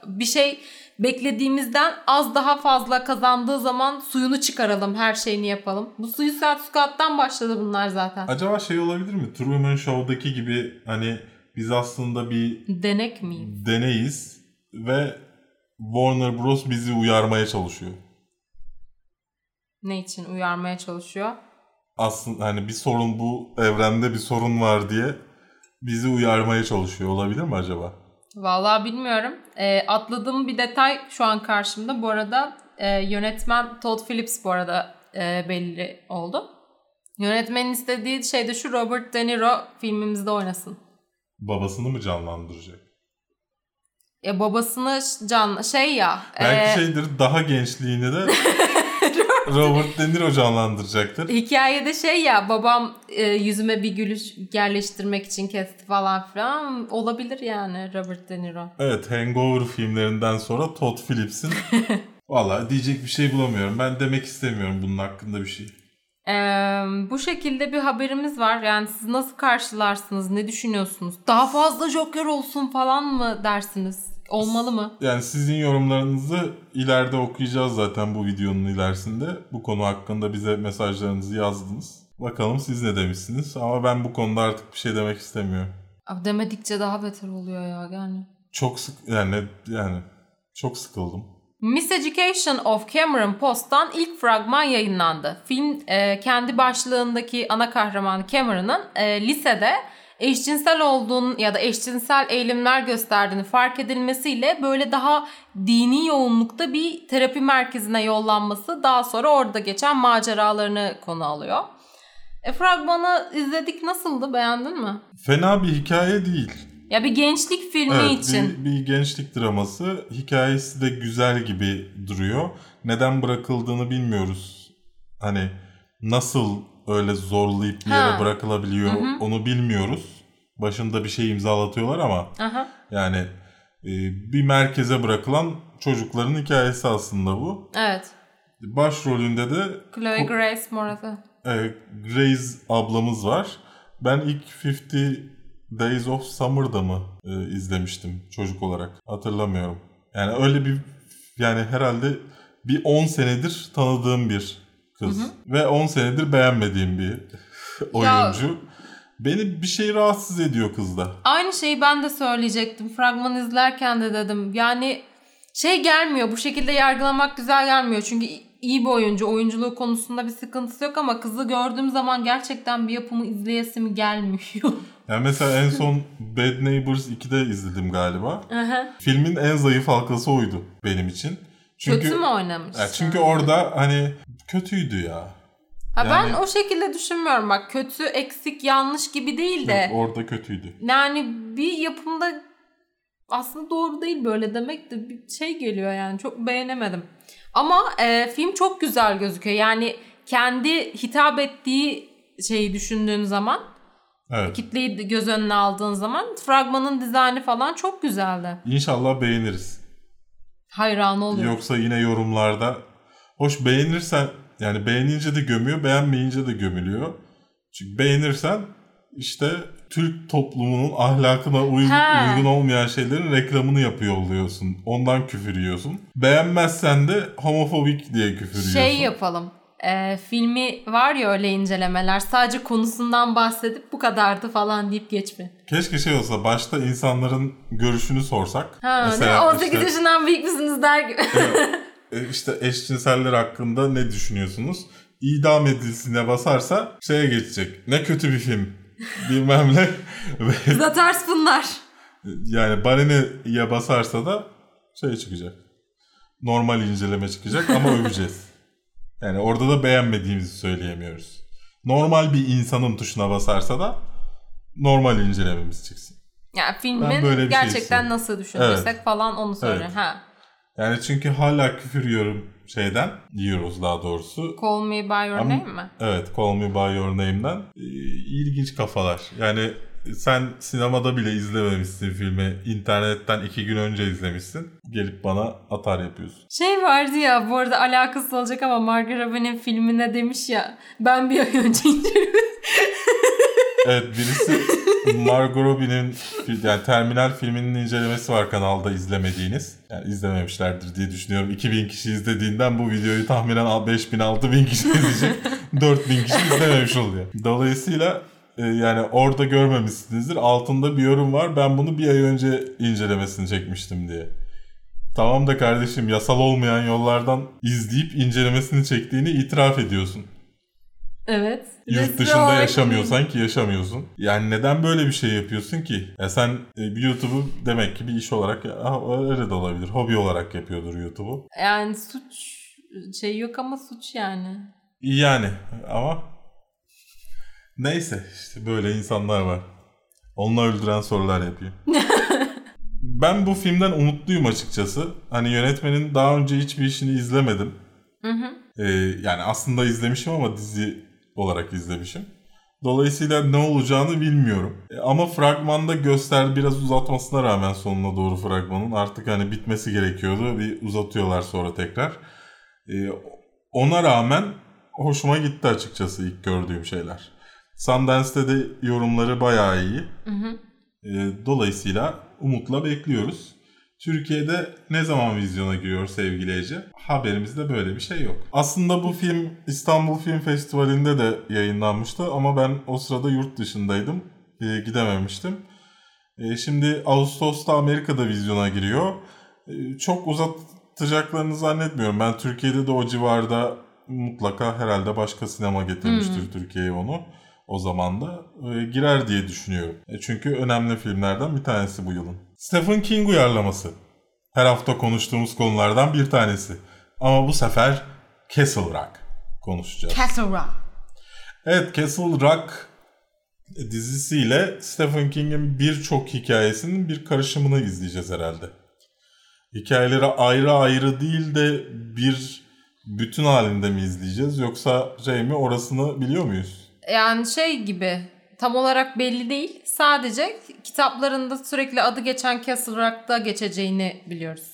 Bir şey beklediğimizden az daha fazla kazandığı zaman suyunu çıkaralım. Her şeyini yapalım. Bu Suicide Squad'dan başladı bunlar zaten. Acaba şey olabilir mi? Truman Show'daki gibi hani biz aslında bir denek miyiz? Deneyiz ve Warner Bros bizi uyarmaya çalışıyor. Ne için uyarmaya çalışıyor? Aslında hani bir sorun, bu evrende bir sorun var diye bizi uyarmaya çalışıyor olabilir mi acaba? Vallahi bilmiyorum. E, atladığım bir detay şu an karşımda. Bu arada e, yönetmen Todd Phillips bu arada e, belli oldu. Yönetmenin istediği şey de şu: Robert De Niro filmimizde oynasın. Babasını mı canlandıracak? Ya babasını can şey ya. Belki e... şeydir, daha gençliğini de Robert De Niro canlandıracaktır. Hikayede şey ya, babam e, yüzüme bir gülüş yerleştirmek için kesti falan filan. Olabilir yani Robert De Niro. Evet, Hangover filmlerinden sonra Todd Phillips'in. Valla diyecek bir şey bulamıyorum. Ben demek istemiyorum bunun hakkında bir şey. Ee, bu şekilde bir haberimiz var. Yani siz nasıl karşılarsınız? Ne düşünüyorsunuz? Daha fazla Joker olsun falan mı dersiniz? Olmalı mı? Yani sizin yorumlarınızı ileride okuyacağız zaten bu videonun ilerisinde. Bu konu hakkında bize mesajlarınızı yazdınız. Bakalım siz ne demişsiniz? Ama ben bu konuda artık bir şey demek istemiyorum. Abi demedikçe daha beter oluyor ya yani. Çok sık yani yani çok sıkıldım. Miseducation of Cameron Post'tan ilk fragman yayınlandı. Film e, kendi başlığındaki ana kahraman Cameron'ın e, lisede eşcinsel olduğunu ya da eşcinsel eğilimler gösterdiğini fark edilmesiyle böyle daha dini yoğunlukta bir terapi merkezine yollanması, daha sonra orada geçen maceralarını konu alıyor. E, fragmanı izledik, nasıldı, beğendin mi? Fena bir hikaye değil. Ya bir gençlik filmi evet, için. Bir, bir gençlik draması. Hikayesi de güzel gibi duruyor. Neden bırakıldığını bilmiyoruz. Hani nasıl öyle zorlayıp bir yere ha. bırakılabiliyor Hı-hı. onu bilmiyoruz. Başında bir şey imzalatıyorlar ama Aha. yani e, bir merkeze bırakılan çocukların hikayesi aslında bu. Evet. Başrolünde de Chloe bu, Grace Moretz. E, Grace ablamız var. Ben ilk elli Days of Summer'da mı e, izlemiştim çocuk olarak, hatırlamıyorum. Yani öyle bir yani herhalde bir on senedir tanıdığım bir kız hı hı. ve on senedir beğenmediğim bir oyuncu. Ya, beni bir şey rahatsız ediyor kızda. Aynı şeyi ben de söyleyecektim. Fragmanı izlerken de dedim yani şey gelmiyor, bu şekilde yargılamak güzel gelmiyor. Çünkü iyi bir oyuncu, oyunculuğu konusunda bir sıkıntısı yok ama kızı gördüğüm zaman gerçekten bir yapımı izleyesim gelmiyor. Yani mesela en son Bad Neighbors iki'de izledim galiba. Aha. Filmin en zayıf halkası oydu benim için. Çünkü, kötü mü oynamış? Yani çünkü orada hani kötüydü ya. Ha yani, ben o şekilde düşünmüyorum bak. Kötü, eksik, yanlış gibi değil de. Yok, orada kötüydü. Yani bir yapımda aslında doğru değil böyle demek de bir şey geliyor yani. Çok beğenemedim. Ama e, film çok güzel gözüküyor. Yani kendi hitap ettiği şeyi düşündüğün zaman. Evet. Kitleyi göz önüne aldığın zaman fragmanın dizaynı falan çok güzeldi. İnşallah beğeniriz. Hayran oluyor. Yoksa yine yorumlarda hoş beğenirsen yani beğenince de gömüyor, beğenmeyince de gömülüyor. Çünkü beğenirsen işte Türk toplumunun ahlakına uygun, uygun olmayan şeylerin reklamını yapıyor oluyorsun. Ondan küfür yiyorsun. Beğenmezsen de homofobik diye küfür yiyorsun. Şey yapalım. E, filmi var ya öyle incelemeler, sadece konusundan bahsedip bu kadardı falan deyip geçme. Keşke şey olsa, başta insanların görüşünü sorsak. Ha, mesela on sekiz işte, yaşından büyük müsünüz der gibi. E, işte eşcinseller hakkında ne düşünüyorsunuz? İdam edilsine basarsa şeye geçecek. Ne kötü bir film. Bilmem ne. Zatars bunlar. Yani Bareni'ye basarsa da şey çıkacak. Normal inceleme çıkacak ama öveceğiz. Yani orada da beğenmediğimizi söyleyemiyoruz. Normal bir insanın tuşuna basarsa da normal incelememiz çıksın. Yani filmin gerçekten şey nasıl düşünürsek evet. falan onu söylüyorum. Evet. Ha. Yani çünkü hala küfür yiyorum şeyden. Yiyoruz daha doğrusu. Call Me By Your Ama, Name mi? Evet, Call Me By Your Name'den. Ee, ilginç kafalar. Yani sen sinemada bile izlememişsin filmi. İnternetten iki gün önce izlemişsin. Gelip bana atar yapıyorsun. Şey vardı ya, bu arada alakası olacak ama Margot Robbie'nin filmine demiş ya, ben bir ay önce inceledim. Evet, birisi Margot Robbie'nin yani Terminal filminin incelemesi var kanalda, izlemediğiniz. Yani izlememişlerdir diye düşünüyorum. iki bin kişi izlediğinden bu videoyu tahminen beş bin altı bin kişi izleyecek. dört bin kişi izlememiş oluyor. Dolayısıyla yani orada görmemişsinizdir. Altında bir yorum var. Ben bunu bir ay önce incelemesini çekmiştim diye. Tamam da kardeşim, yasal olmayan yollardan izleyip incelemesini çektiğini itiraf ediyorsun. Evet. Yurt dışında yaşamıyorsan ki yaşamıyorsun. Yani neden böyle bir şey yapıyorsun ki? Ya sen e, YouTube'u demek ki bir iş olarak, öyle de olabilir, hobi olarak yapıyordur YouTube'u. Yani suç şey yok ama suç yani. Yani ama neyse işte böyle insanlar var. Onunla öldüren sorular yapayım. Ben bu filmden umutluyum açıkçası. Hani yönetmenin daha önce hiçbir işini izlemedim. Hı hı. Ee, yani aslında izlemişim ama dizi olarak izlemişim. Dolayısıyla ne olacağını bilmiyorum. Ee, ama fragmanda göster biraz uzatmasına rağmen sonuna doğru fragmanın artık hani bitmesi gerekiyordu. Bir uzatıyorlar sonra tekrar. Ee, ona rağmen hoşuma gitti açıkçası ilk gördüğüm şeyler. Sundance'de de yorumları bayağı iyi. Hı hı. Ee, dolayısıyla umutla bekliyoruz. Türkiye'de ne zaman vizyona giriyor sevgili Ece? Haberimizde böyle bir şey yok. Aslında bu film İstanbul Film Festivali'nde de yayınlanmıştı ama ben o sırada yurt dışındaydım. E, gidememiştim. E, şimdi Ağustos'ta Amerika'da vizyona giriyor. E, çok uzatacaklarını zannetmiyorum. Ben Türkiye'de de o civarda mutlaka herhalde başka sinema getirmiştir hmm. Türkiye'ye onu. O zaman da e, girer diye düşünüyorum. E, çünkü önemli filmlerden bir tanesi bu yılın. Stephen King uyarlaması. Her hafta konuştuğumuz konulardan bir tanesi. Ama bu sefer Castle Rock konuşacağız. Castle Rock. Evet, Castle Rock dizisiyle Stephen King'in birçok hikayesinin bir karışımını izleyeceğiz herhalde. Hikayeleri ayrı ayrı değil de bir bütün halinde mi izleyeceğiz? Yoksa şey mi, orasını biliyor muyuz? Yani şey gibi, tam olarak belli değil. Sadece kitaplarında sürekli adı geçen Castle Rock'ta geçeceğini biliyoruz.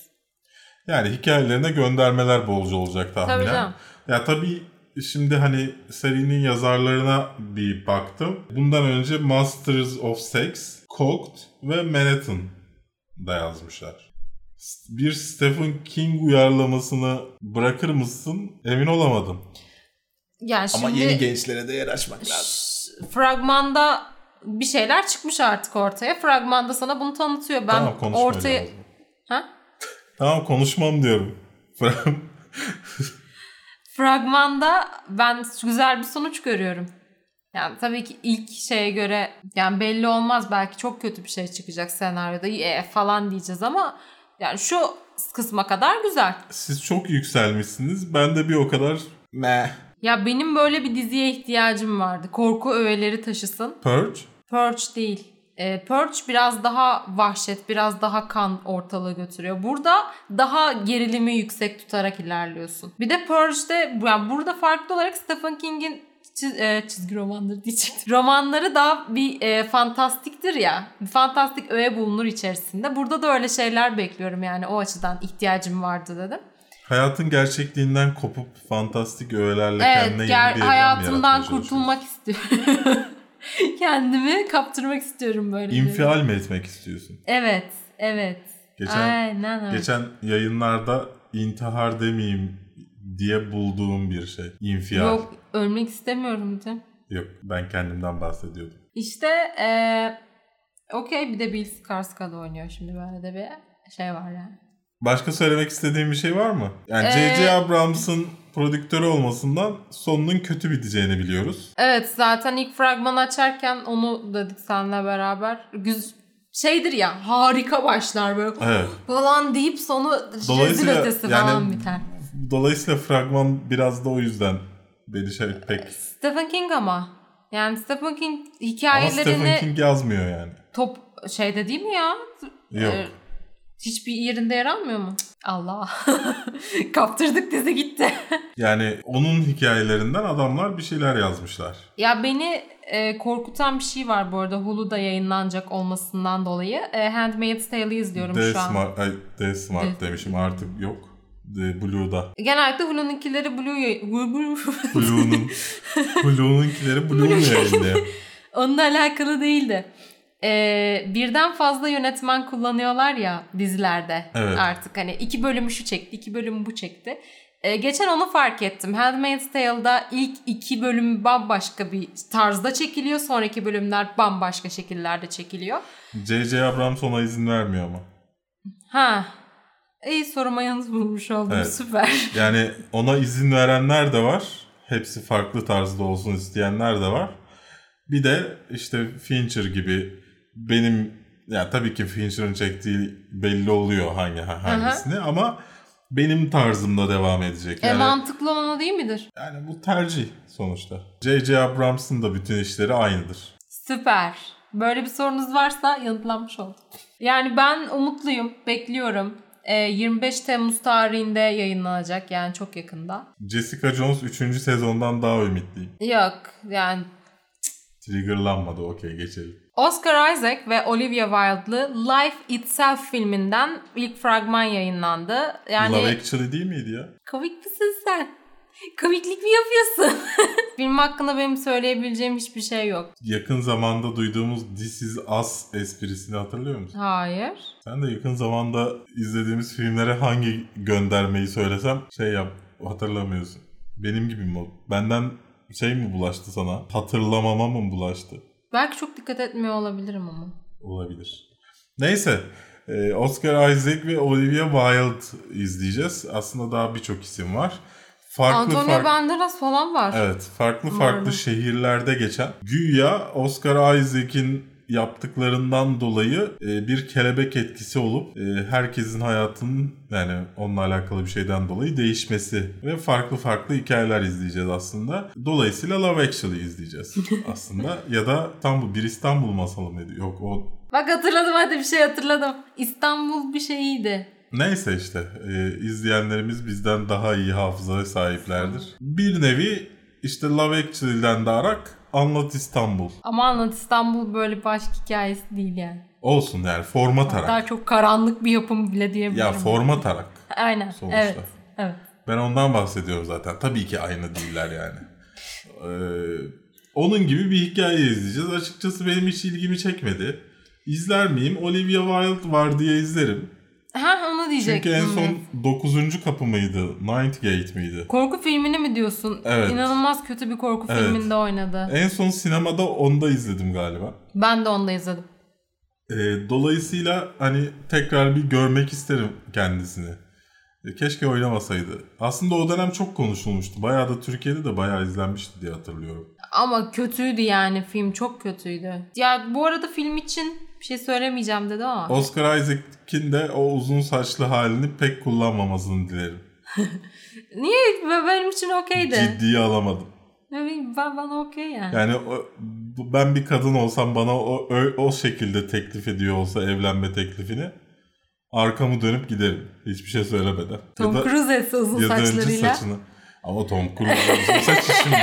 Yani hikayelerine göndermeler bolca olacak tahminen. Tabii canım. Ya tabii şimdi hani serinin yazarlarına bir baktım. Bundan önce Masters of Sex, Cocked ve Manhattan'da yazmışlar. Bir Stephen King uyarlamasını bırakır mısın? Emin olamadım. Yani ama şimdi yeni gençlere de yer açmak lazım. Fragmanda bir şeyler çıkmış artık ortaya. Fragmanda sana bunu tanıtıyor. Ben tamam, konuşma ortaya... Ha? Tamam, konuşmam diyorum. Fragmanda ben güzel bir sonuç görüyorum. Yani tabii ki ilk şeye göre yani belli olmaz, belki çok kötü bir şey çıkacak senaryoda e, falan diyeceğiz ama yani şu kısma kadar güzel. Siz çok yükselmişsiniz. Ben de bir o kadar meh. Ya benim böyle bir diziye ihtiyacım vardı. Korku öğeleri taşısın. Purge? Purge değil. E, Purge biraz daha vahşet, biraz daha kan ortalığı götürüyor. Burada daha gerilimi yüksek tutarak ilerliyorsun. Bir de Purge'de, yani burada farklı olarak Stephen King'in çiz, e, çizgi romanları diyecektim. Romanları daha bir e, fantastiktir ya. Bir fantastik öğe bulunur içerisinde. Burada da öyle şeyler bekliyorum yani, o açıdan ihtiyacım vardı dedim. Hayatın gerçekliğinden kopup fantastik öğelerle evet, kendine yeni bir evren yaratmaya çalışıyorsun. Evet, hayatımdan kurtulmak istiyorum. kendimi kaptırmak istiyorum böyle. İnfial mi etmek istiyorsun? Evet, evet. Geçen, aynen, geçen yayınlarda intihar demeyeyim diye bulduğum bir şey. İnfial. Yok, ölmek istemiyorum canım. Yok, ben kendimden bahsediyordum. İşte ee, okey, bir de Bill Skarsgård oynuyor şimdi, böyle de bir şey var yani. Başka söylemek istediğim bir şey var mı? Yani J J. Ee, Abrams'ın prodüktörü olmasından sonunun kötü biteceğini biliyoruz. Evet, zaten ilk fragmanı açarken onu dedik seninle beraber. Güz şeydir ya, harika başlar böyle, evet, falan deyip sonu rezil ötesi yani, falan biter. Dolayısıyla fragman biraz da o yüzden beni şey pek... Stephen King ama. Yani Stephen King hikayelerini... Ama Stephen King yazmıyor yani. Top şeyde değil mi ya? Yok. Ee, hiçbir yerinde yer almıyor mu? Allah. Kaptırdık, dizi gitti. Yani onun hikayelerinden adamlar bir şeyler yazmışlar. Ya beni e, korkutan bir şey var bu arada. Hulu'da yayınlanacak olmasından dolayı. E, Handmaid's Tale'i izliyorum The şu Smart, an. The Smart The... demişim artık yok. The Blue'da. Genellikle Hulu'nunkileri Blue... Hulu'nun. Hulu'nunkileri Blue'nun yayınlıyor. Onunla alakalı değildi. Ee, birden fazla yönetmen kullanıyorlar ya dizilerde, evet, artık hani iki bölümü şu çekti, iki bölümü bu çekti. Ee, geçen onu fark ettim. Handmaid's Tale'da ilk iki bölüm bambaşka bir tarzda çekiliyor, sonraki bölümler bambaşka şekillerde çekiliyor. J J. Abrams ona izin vermiyor ama. Ha, iyi soruma yanıt bulmuş oldum, evet, süper. Yani ona izin verenler de var, hepsi farklı tarzda olsun isteyenler de var. Bir de işte Fincher gibi benim, ya tabii ki Fincher'ın çektiği belli oluyor hangi hangisini, aha, ama benim tarzımda devam edecek. E yani, mantıklı olan değil midir? Yani bu tercih sonuçta. J J. Abrams'ın da bütün işleri aynıdır. Süper. Böyle bir sorunuz varsa yanıtlanmış oldu. Yani ben umutluyum, bekliyorum. yirmi beş Temmuz tarihinde yayınlanacak, yani çok yakında. Jessica Jones üçüncü sezondan daha ümitliyim. Yok yani. Triggerlanmadı, okey, geçelim. Oscar Isaac ve Olivia Wilde'lı Life Itself filminden ilk fragman yayınlandı. Yani... Love Actually değil miydi ya? Komik misin sen? Komiklik mi yapıyorsun? Film hakkında benim söyleyebileceğim hiçbir şey yok. Yakın zamanda duyduğumuz This Is Us esprisini hatırlıyor musun? Hayır. Sen de yakın zamanda izlediğimiz filmlere hangi göndermeyi söylesem şey yap, hatırlamıyorsun. Benim gibi mi? Benden... Şey mi bulaştı sana? Hatırlamama mı bulaştı? Belki çok dikkat etmiyor olabilirim ama. Olabilir. Neyse. Oscar Isaac ve Olivia Wilde izleyeceğiz. Aslında daha birçok isim var. Farklı, Antonio fark... Banderas falan var. Evet. Farklı farklı Marla. Şehirlerde geçen. Güya Oscar Isaac'in yaptıklarından dolayı bir kelebek etkisi olup herkesin hayatının, yani onunla alakalı bir şeyden dolayı değişmesi ve farklı farklı hikayeler izleyeceğiz aslında. Dolayısıyla Love Actually izleyeceğiz aslında. Ya da İstanbul, bir İstanbul masalı mıydı? Yok o... Bak hatırladım, hadi bir şey hatırladım. İstanbul bir şeyiydi. Neyse işte izleyenlerimiz bizden daha iyi hafızaya sahiplerdir. Bir nevi işte Love Actually'den de arak Anlat İstanbul. Ama Anlat İstanbul böyle baş hikayesi değil yani. Olsun yani, format hatta arak. Hatta çok karanlık bir yapım bile diyebilirim. Ya format yani. Arak. Aynen. Sonuçta. Evet, evet. Ben ondan bahsediyorum zaten. Tabii ki aynı değiller yani. Ee, onun gibi bir hikaye izleyeceğiz. Açıkçası benim hiç ilgimi çekmedi. İzler miyim? Olivia Wilde var diye izlerim. Ha, onu diyecektim. Çünkü en son dokuzuncu kapı mıydı? Ninth Gate miydi? Korku filmini mi diyorsun? Evet. İnanılmaz kötü bir korku, evet, filminde oynadı. En son sinemada onda izledim galiba. Ben de onda izledim. Ee, dolayısıyla hani tekrar bir görmek isterim kendisini. Keşke oynamasaydı. Aslında o dönem çok konuşulmuştu. Bayağı da Türkiye'de de bayağı izlenmişti diye hatırlıyorum. Ama kötüydü yani, film çok kötüydü. Ya bu arada film için bir şey söylemeyeceğim dedi ama. Oscar Isaac'in de o uzun saçlı halini pek kullanmamasını dilerim. Niye? Benim için okeydi. Ciddiye alamadım. Ben, bana okey yani. Yani o, ben bir kadın olsam bana o, o, o şekilde teklif ediyor olsa evlenme teklifini, arkamı dönüp giderim. Hiçbir şey söylemeden. Tom Cruise etse uzun saçlarıyla. Saçını. Ama Tom Cruise uzun saçı şimdi.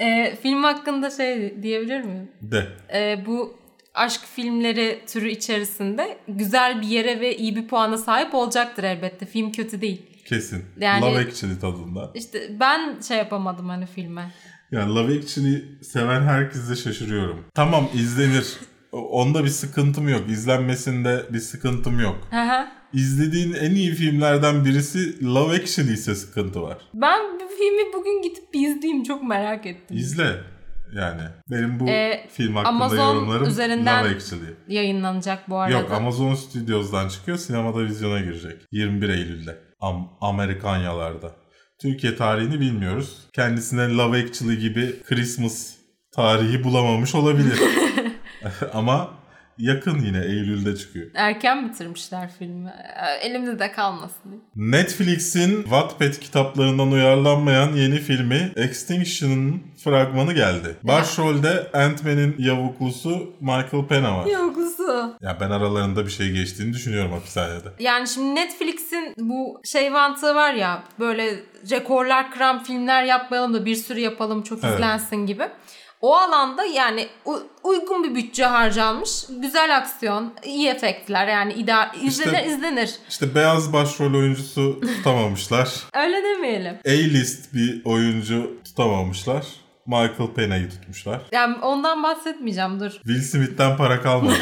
e, film hakkında şey diyebilir miyim? De. E, bu aşk filmleri türü içerisinde güzel bir yere ve iyi bir puana sahip olacaktır elbette. Film kötü değil. Kesin. Yani, Love Actually tadında. İşte ben şey yapamadım hani filme. Yani Love Actually'yi seven herkese şaşırıyorum. Tamam, izlenir. Onda bir sıkıntım yok. İzlenmesinde bir sıkıntım yok. Hı hı. İzlediğin en iyi filmlerden birisi Love Actually ise sıkıntı var. Ben bu filmi bugün gidip bir izleyeyim. Çok merak ettim. İzle. Yani benim bu ee, film hakkında Amazon yorumlarım üzerinden Love Actually yayınlanacak bu arada. Yok, Amazon Studios'dan çıkıyor. Sinemada vizyona girecek. yirmi bir Eylül'de. Am- Amerikanyalarda. Türkiye tarihini bilmiyoruz. Kendisine Love Actually gibi Christmas tarihi bulamamış olabilir. Ama yakın, yine Eylül'de çıkıyor. Erken bitirmişler filmi. Elimde de kalmasın. Netflix'in Wattpad kitaplarından uyarlanmayan yeni filmi Extinction'ın fragmanı geldi. Başrolde Ant-Man'in yavuklusu Michael Pena var. Yavuklusu. Ya ben aralarında bir şey geçtiğini düşünüyorum hapishanede. Yani şimdi Netflix'in bu şey mantığı var ya, böyle rekorlar kıran filmler yapmayalım da bir sürü yapalım çok izlensin, evet, gibi. O alanda yani uygun bir bütçe harcanmış. Güzel aksiyon, iyi efektler, yani idare, izlenir işte, izlenir. İşte beyaz başrol oyuncusu tutamamışlar. Öyle demeyelim. A-list bir oyuncu tutamamışlar. Michael Pena'yı tutmuşlar. Yani ondan bahsetmeyeceğim, dur. Will Smith'ten para kalmadı.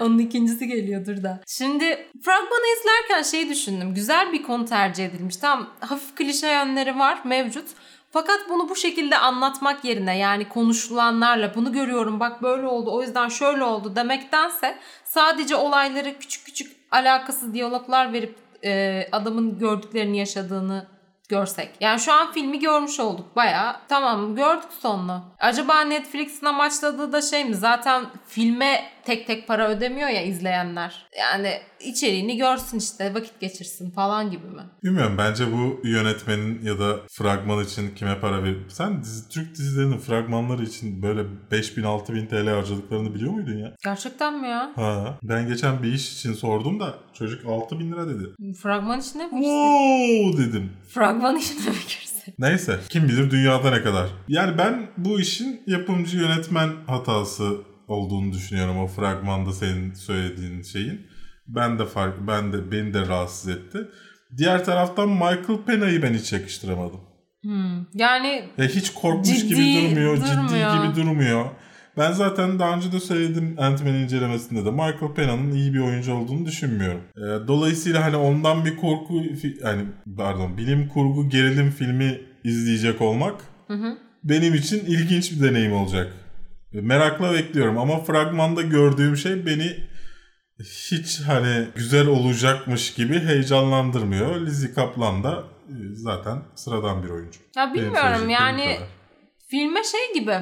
Onun ikincisi geliyordur da. Şimdi fragmanı izlerken şeyi düşündüm. Güzel bir konu tercih edilmiş. Tam hafif klişe yönleri var, mevcut. Fakat bunu bu şekilde anlatmak yerine, yani konuşulanlarla bunu görüyorum bak böyle oldu o yüzden şöyle oldu demektense sadece olayları küçük küçük alakasız diyaloglar verip e, adamın gördüklerini yaşadığını görsek. Yani şu an filmi görmüş olduk bayağı, tamam gördük sonunu. Acaba Netflix'in amaçladığı da şey mi? Zaten filme tek tek para ödemiyor ya izleyenler. Yani içeriğini görsün işte, vakit geçirsin falan gibi mi? Bilmiyorum, bence bu yönetmenin ya da fragman için kime para verip... Sen dizi, Türk dizilerinin fragmanları için böyle beş bin altı bin T L harcadıklarını biliyor muydun ya? Gerçekten mi ya? Ha. Ben geçen bir iş için sordum da çocuk altı bin lira dedi. Fragman için ne bilirsin? Wow dedim. Fragman için ne bilirsin? Neyse, kim bilir dünyada ne kadar. Yani ben bu işin yapımcı yönetmen hatası olduğunu düşünüyorum, o fragmanda senin söylediğin şeyin. Ben de fark, ben de beni de rahatsız etti. Diğer taraftan Michael Pena'yı ben hiç yakıştıramadım. Hmm, yani ya hiç korkmuş ciddi gibi durmuyor, durmuyor, ciddi gibi durmuyor. Ben zaten daha önce de söyledim Ant-Man'in incelemesinde de Michael Pena'nın iyi bir oyuncu olduğunu düşünmüyorum. Dolayısıyla hani ondan bir korku, hani pardon bilim kurgu gerilim filmi izleyecek olmak, hı hı, benim için ilginç bir deneyim olacak. Merakla bekliyorum ama fragmanda gördüğüm şey beni hiç hani güzel olacakmış gibi heyecanlandırmıyor. Lizzie Kaplan da zaten sıradan bir oyuncu. Ya bilmiyorum yani filme şey gibi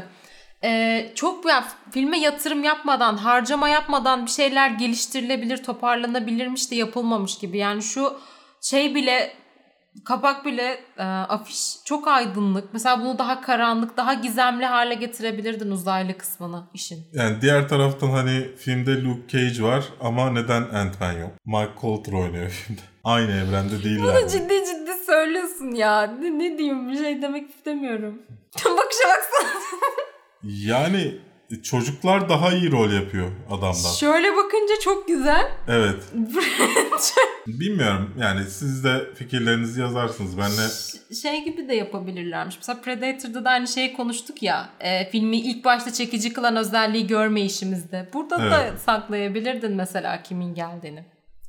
e, çok ya, filme yatırım yapmadan, harcama yapmadan bir şeyler geliştirilebilir, toparlanabilirmiş de yapılmamış gibi. Yani şu şey bile, kapak bile, e, afiş çok aydınlık. Mesela bunu daha karanlık, daha gizemli hale getirebilirdin uzaylı kısmını işin. Yani diğer taraftan hani filmde Luke Cage var ama neden Ant-Man yok? Mark Coulter oynuyor filmde. Aynı evrende değiller. Bunu ciddi ciddi söylüyorsun ya. Ne, ne diyeyim, bir şey demek istemiyorum. Bakışa baksana. Yani çocuklar daha iyi rol yapıyor adamdan. Şöyle bakınca çok güzel. Evet. Bilmiyorum yani, siz de fikirlerinizi yazarsınız. Ben de... Şey gibi de yapabilirlermiş. Mesela Predator'da da aynı şeyi konuştuk ya. E, filmi ilk başta çekici kılan özelliği görmeyişimizde. Burada evet, da saklayabilirdin mesela kimin geldiğini.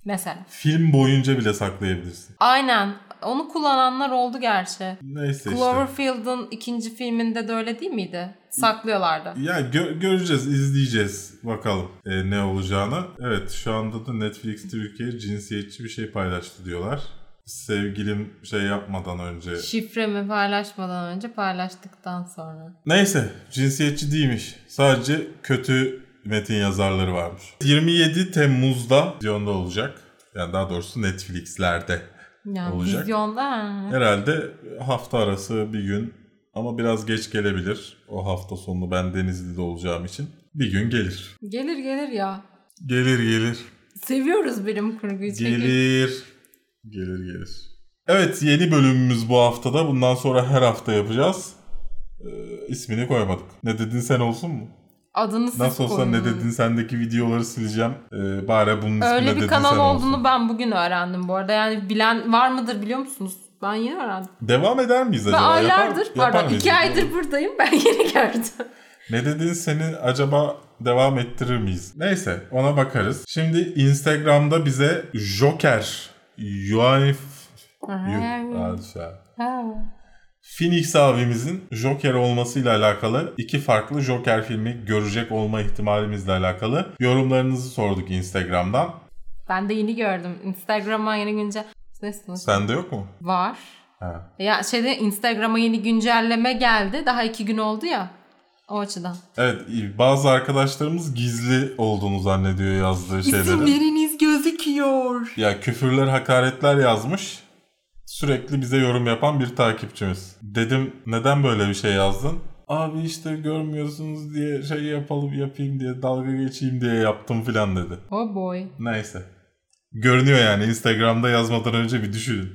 Mesela. Film boyunca bile saklayabilirsin. Aynen. Onu kullananlar oldu gerçi. Neyse işte. Cloverfield'ın ikinci filminde de öyle değil miydi? Saklıyorlardı. Ya gö- göreceğiz, izleyeceğiz. Bakalım e, ne olacağına. Evet, şu anda da Netflix Türkiye cinsiyetçi bir şey paylaştı diyorlar. Sevgilim şey yapmadan önce. Şifremi paylaşmadan önce, paylaştıktan sonra. Neyse, cinsiyetçi değilmiş. Sadece kötü metin yazarları varmış. yirmi yedi Temmuz'da vizyonda olacak. Yani daha doğrusu Netflix'lerde yani olacak. Vizyonda herhalde hafta arası bir gün. Ama biraz geç gelebilir. O hafta sonu ben Denizli'de olacağım için. Bir gün gelir. Gelir gelir ya. Gelir gelir. Seviyoruz bilim kurguyu. Gelir. Gelir gelir. gelir. Evet, yeni bölümümüz bu haftada. Bundan sonra her hafta yapacağız. Ee, ismini koymadık. Ne dedin sen olsun mu? Adını siz koyun. Nasıl olsa ne dedin sendeki videoları sileceğim. Ee, bari bunun ismi ne dedin sen olsun. Öyle bir kanal olduğunu ben bugün öğrendim bu arada. Yani bilen var mıdır biliyor musunuz? Ben yeni öğrendim. Devam eder miyiz acaba? Ben aylardır, yapar, pardon yapar iki aydır böyle buradayım, ben yeni gördüm. Ne dedin, seni acaba devam ettirir miyiz? Neyse, ona bakarız. Şimdi Instagram'da bize Joker, Yuanif, Phoenix abimizin Joker olmasıyla alakalı iki farklı Joker filmi görecek olma ihtimalimizle alakalı yorumlarınızı sorduk Instagram'dan. Ben de yeni gördüm. Instagram'a yeni güncel... Nesiniz? Sende yok mu? Var. Ha. Ya şeyde Instagram'a yeni güncelleme geldi. Daha iki gün oldu ya. O açıdan. Evet, bazı arkadaşlarımız gizli olduğunu zannediyor yazdığı şeyleri. İsimleriniz gözüküyor. Ya küfürler, hakaretler yazmış. Sürekli bize yorum yapan bir takipçimiz. Dedim neden böyle bir şey yazdın? Abi işte görmüyorsunuz diye şey yapalım yapayım diye dalga geçeyim diye yaptım filan dedi. Oh boy. Neyse. Görünüyor yani, Instagram'da yazmadan önce bir düşünün.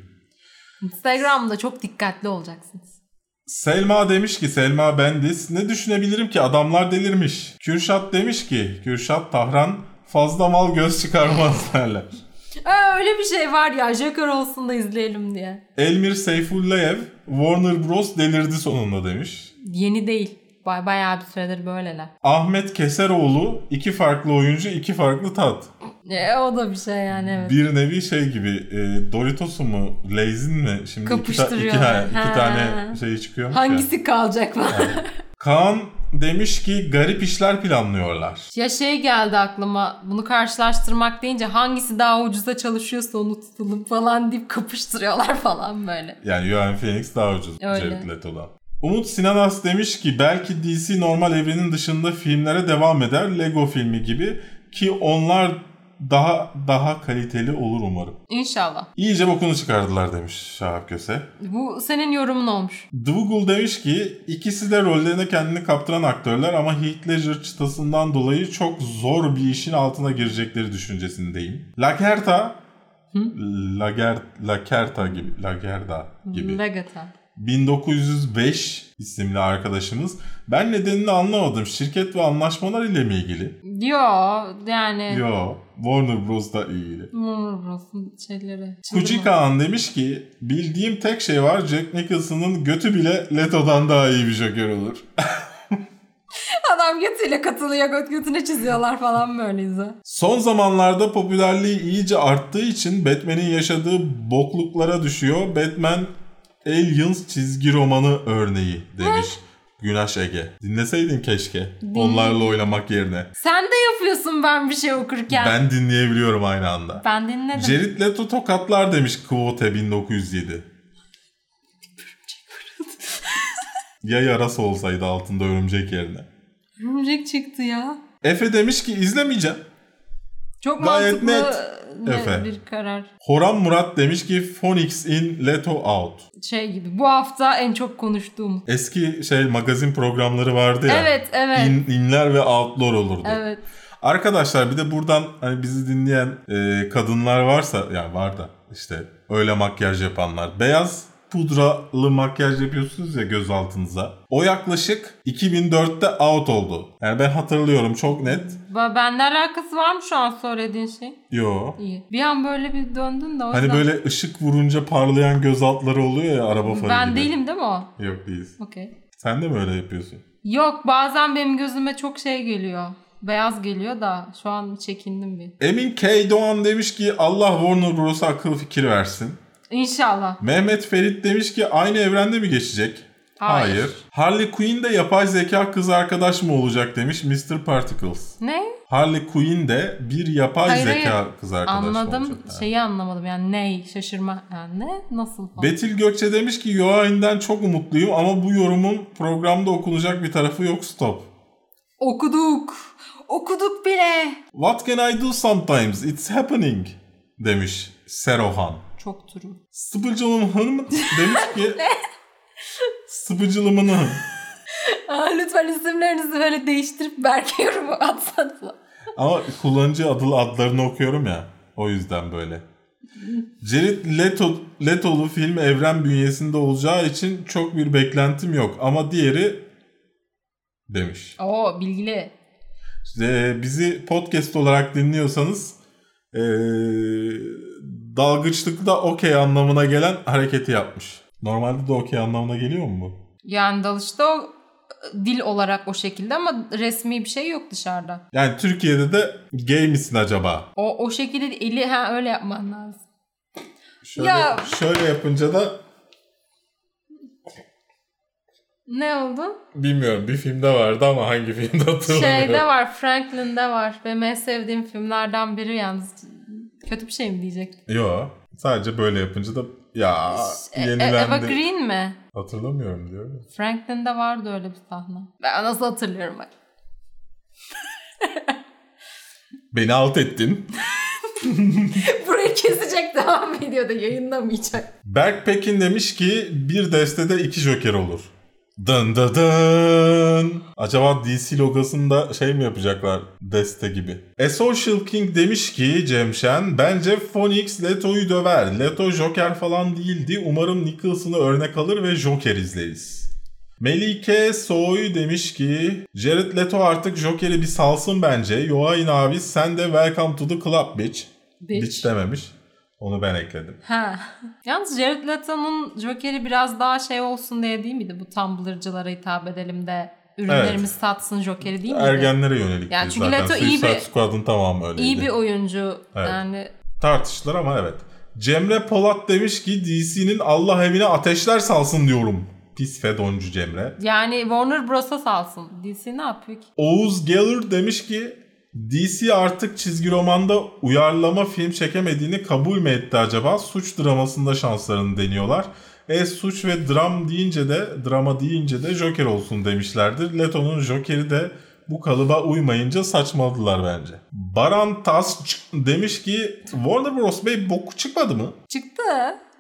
Instagram'da çok dikkatli olacaksınız. Selma demiş ki, Selma Bendis, ne düşünebilirim ki adamlar delirmiş. Kürşat demiş ki, Kürşat Tahran, fazla mal göz çıkarmaz derler. Öyle bir şey var ya, Joker olsun da izleyelim diye. Elmir Seyfullayev, Warner Bros delirdi sonunda demiş. Yeni değil. Bay- bayağı bir süredir böyleler. Ahmet Keseroğlu, iki farklı oyuncu, iki farklı tat. E, o da bir şey yani, evet. Bir nevi şey gibi, e, Doritos'u mu, Lay's'in mi? Şimdi kapıştırıyorlar. İki, ta- iki, he, iki tane şey çıkıyormuş. Hangisi ya kalacak mı? Yani. Kaan demiş ki garip işler planlıyorlar. Ya şey geldi aklıma, bunu karşılaştırmak deyince hangisi daha ucuza çalışıyorsa onu tutalım falan deyip kapıştırıyorlar falan böyle. Yani Joaquin Phoenix daha ucuz Jared Leto'dan. Umut Sinanas demiş ki belki D C normal evrenin dışında filmlere devam eder, Lego filmi gibi, ki onlar daha daha kaliteli olur umarım. İnşallah. İyice bokunu çıkardılar demiş Şahap Köse. Bu senin yorumun olmuş. Duygu demiş ki ikisi de rollerine kendini kaptıran aktörler ama Heath Ledger çıtasından dolayı çok zor bir işin altına girecekleri düşüncesindeyim. Lagerta, Lagerta, Lagerta gibi, Lagerta gibi. Lagerta. bin dokuz yüz beş isimli arkadaşımız. Ben nedenini anlamadım. Şirket ve anlaşmalar ile mi ilgili? Yo yani. Yo. Warner Bros'la ilgili. Warner Bros'un şeyleri. Kucik Ağan demiş ki bildiğim tek şey var. Jack Nicholson'ın götü bile Leto'dan daha iyi bir Joker olur. Adam götüyle katılıyor, göt götüne çiziyorlar falan böyleyse. Son zamanlarda popülerliği iyice arttığı için Batman'in yaşadığı bokluklara düşüyor. Batman Aliens çizgi romanı örneği demiş Güneş Ege. Dinleseydin keşke. Onlarla oynamak yerine. Sen de yapıyorsun ben bir şey okurken. Ben dinleyebiliyorum aynı anda. Ben dinledim. Jared Leto tokatlar demiş Kvote bin dokuz yüz yedi. Ya yarası olsaydı altında örümcek yerine. Örümcek çıktı ya. Efe demiş ki izlemeyeceğim. Çok gayet mantıklı. Efe. Bir karar. Horan Murat demiş ki Phoenix in Leto out. Şey gibi, bu hafta en çok konuştuğum. Eski şey magazin programları vardı ya. Evet evet. In, inler ve outlar olurdu. Evet. Arkadaşlar bir de buradan hani bizi dinleyen e, kadınlar varsa, yani var da işte öyle makyaj yapanlar. Beyaz pudralı makyaj yapıyorsunuz ya göz altınıza. O yaklaşık iki bin dörtte out oldu. Yani ben hatırlıyorum çok net. Benimle alakası var mı şu an söylediğin şey? Yo. İyi. Bir an böyle bir döndün de. Hani yüzden... böyle ışık vurunca parlayan göz altları oluyor ya araba farı ben gibi. Ben değilim değil mi o? Yok değiliz. Okay. Sen de mi öyle yapıyorsun? Yok, bazen benim gözüme çok şey geliyor. Beyaz geliyor da şu an çekindim bir. Emin K. Doğan demiş ki Allah Warner Bros'a akıl fikir versin. İnşallah. Mehmet Ferit demiş ki aynı evrende mi geçecek? Hayır. Hayır. Harley Quinn de yapay zeka kız arkadaş mı olacak demiş mister Particles. Ne? Harley Quinn de bir yapay hayır, zeka hayır. kız arkadaş mı olacak? Anladım. Yani. Şeyi anlamadım yani ney? Şaşırma. Yani ne? Nasıl falan? Betül Gökçe demiş ki Yoğain'den çok umutluyum ama bu yorumun programda okunacak bir tarafı yok stop. Okuduk. Okuduk bile. What can I do sometimes? It's happening demiş Serohan. Çok turu. Sıpıcılımın hanımı demiş ki... ne? Sıpıcılımın hanımı. Aa, lütfen isimlerinizi böyle değiştirip Berke yorumu atsanıza. Ama kullanıcı adı adlarını okuyorum ya. O yüzden böyle. Jared Leto, Leto'lu film evren bünyesinde olacağı için çok bir beklentim yok. Ama diğeri demiş. Oo bilgili. İşte bizi podcast olarak dinliyorsanız... Ee... dalgıçlıkta okey anlamına gelen hareketi yapmış. Normalde de okey anlamına geliyor mu bu? Yani dalışta o dil olarak o şekilde ama resmi bir şey yok dışarıda. Yani Türkiye'de de gay misin acaba? O o şekilde eli ha öyle yapman lazım. Şöyle, ya. şöyle yapınca da ne oldu? Bilmiyorum. Bir filmde vardı ama hangi filmde hatırlamıyorum. Şeyde var. Franklin'de var. Benim en sevdiğim filmlerden biri yalnız. Kötü bir şey mi diyecek? Yok. Sadece böyle yapınca da ya e- yenilendi. Eva Green mi? Hatırlamıyorum diyor. Franklin'de vardı öyle bir sahne. Ben nasıl hatırlıyorum bak. Beni alt ettin. Burayı kesecek devam ediyor da yayınlamayacak. Berk Pekin demiş ki bir destede iki Joker olur. Dın dın dın. Acaba D C logosunda şey mi yapacaklar? Deste gibi. A Social King demiş ki Cemşen bence Phoenix Leto'yu döver. Leto Joker falan değildi. Umarım Nicholson'ı örnek alır ve Joker izleriz. Melike Soy demiş ki Jared Leto artık Joker'i bir salsın bence. Yoain abi sen de welcome to the club bitch. Bitch, bitch dememiş. Onu ben ekledim. Ha. Yalnız Jared Leto'nun Joker'i biraz daha şey olsun diye değil miydi? Bu Tumblr'cılara hitap edelim de ürünlerimiz evet. satsın Joker'i değil miydi? Ergenlere yönelik yani çünkü zaten. Leto iyi bir, tamamı öyleydi. İyi bir oyuncu. Evet. Yani... Tartışılır ama evet. Cemre Polat demiş ki D C'nin Allah evine ateşler salsın diyorum. Pis fedoncu Cemre. Yani Warner Bros'a salsın. D C ne yapıyor ki? Oğuz Geller demiş ki D C artık çizgi romanda uyarlama film çekemediğini kabul mü etti acaba? Suç dramasında şanslarını deniyorlar. E suç ve dram deyince de drama deyince de Joker olsun demişlerdir. Leto'nun Joker'i de bu kalıba uymayınca saçmaladılar bence. Baran Tas demiş ki Warner Bros. Bey boku çıkmadı mı? Çıktı.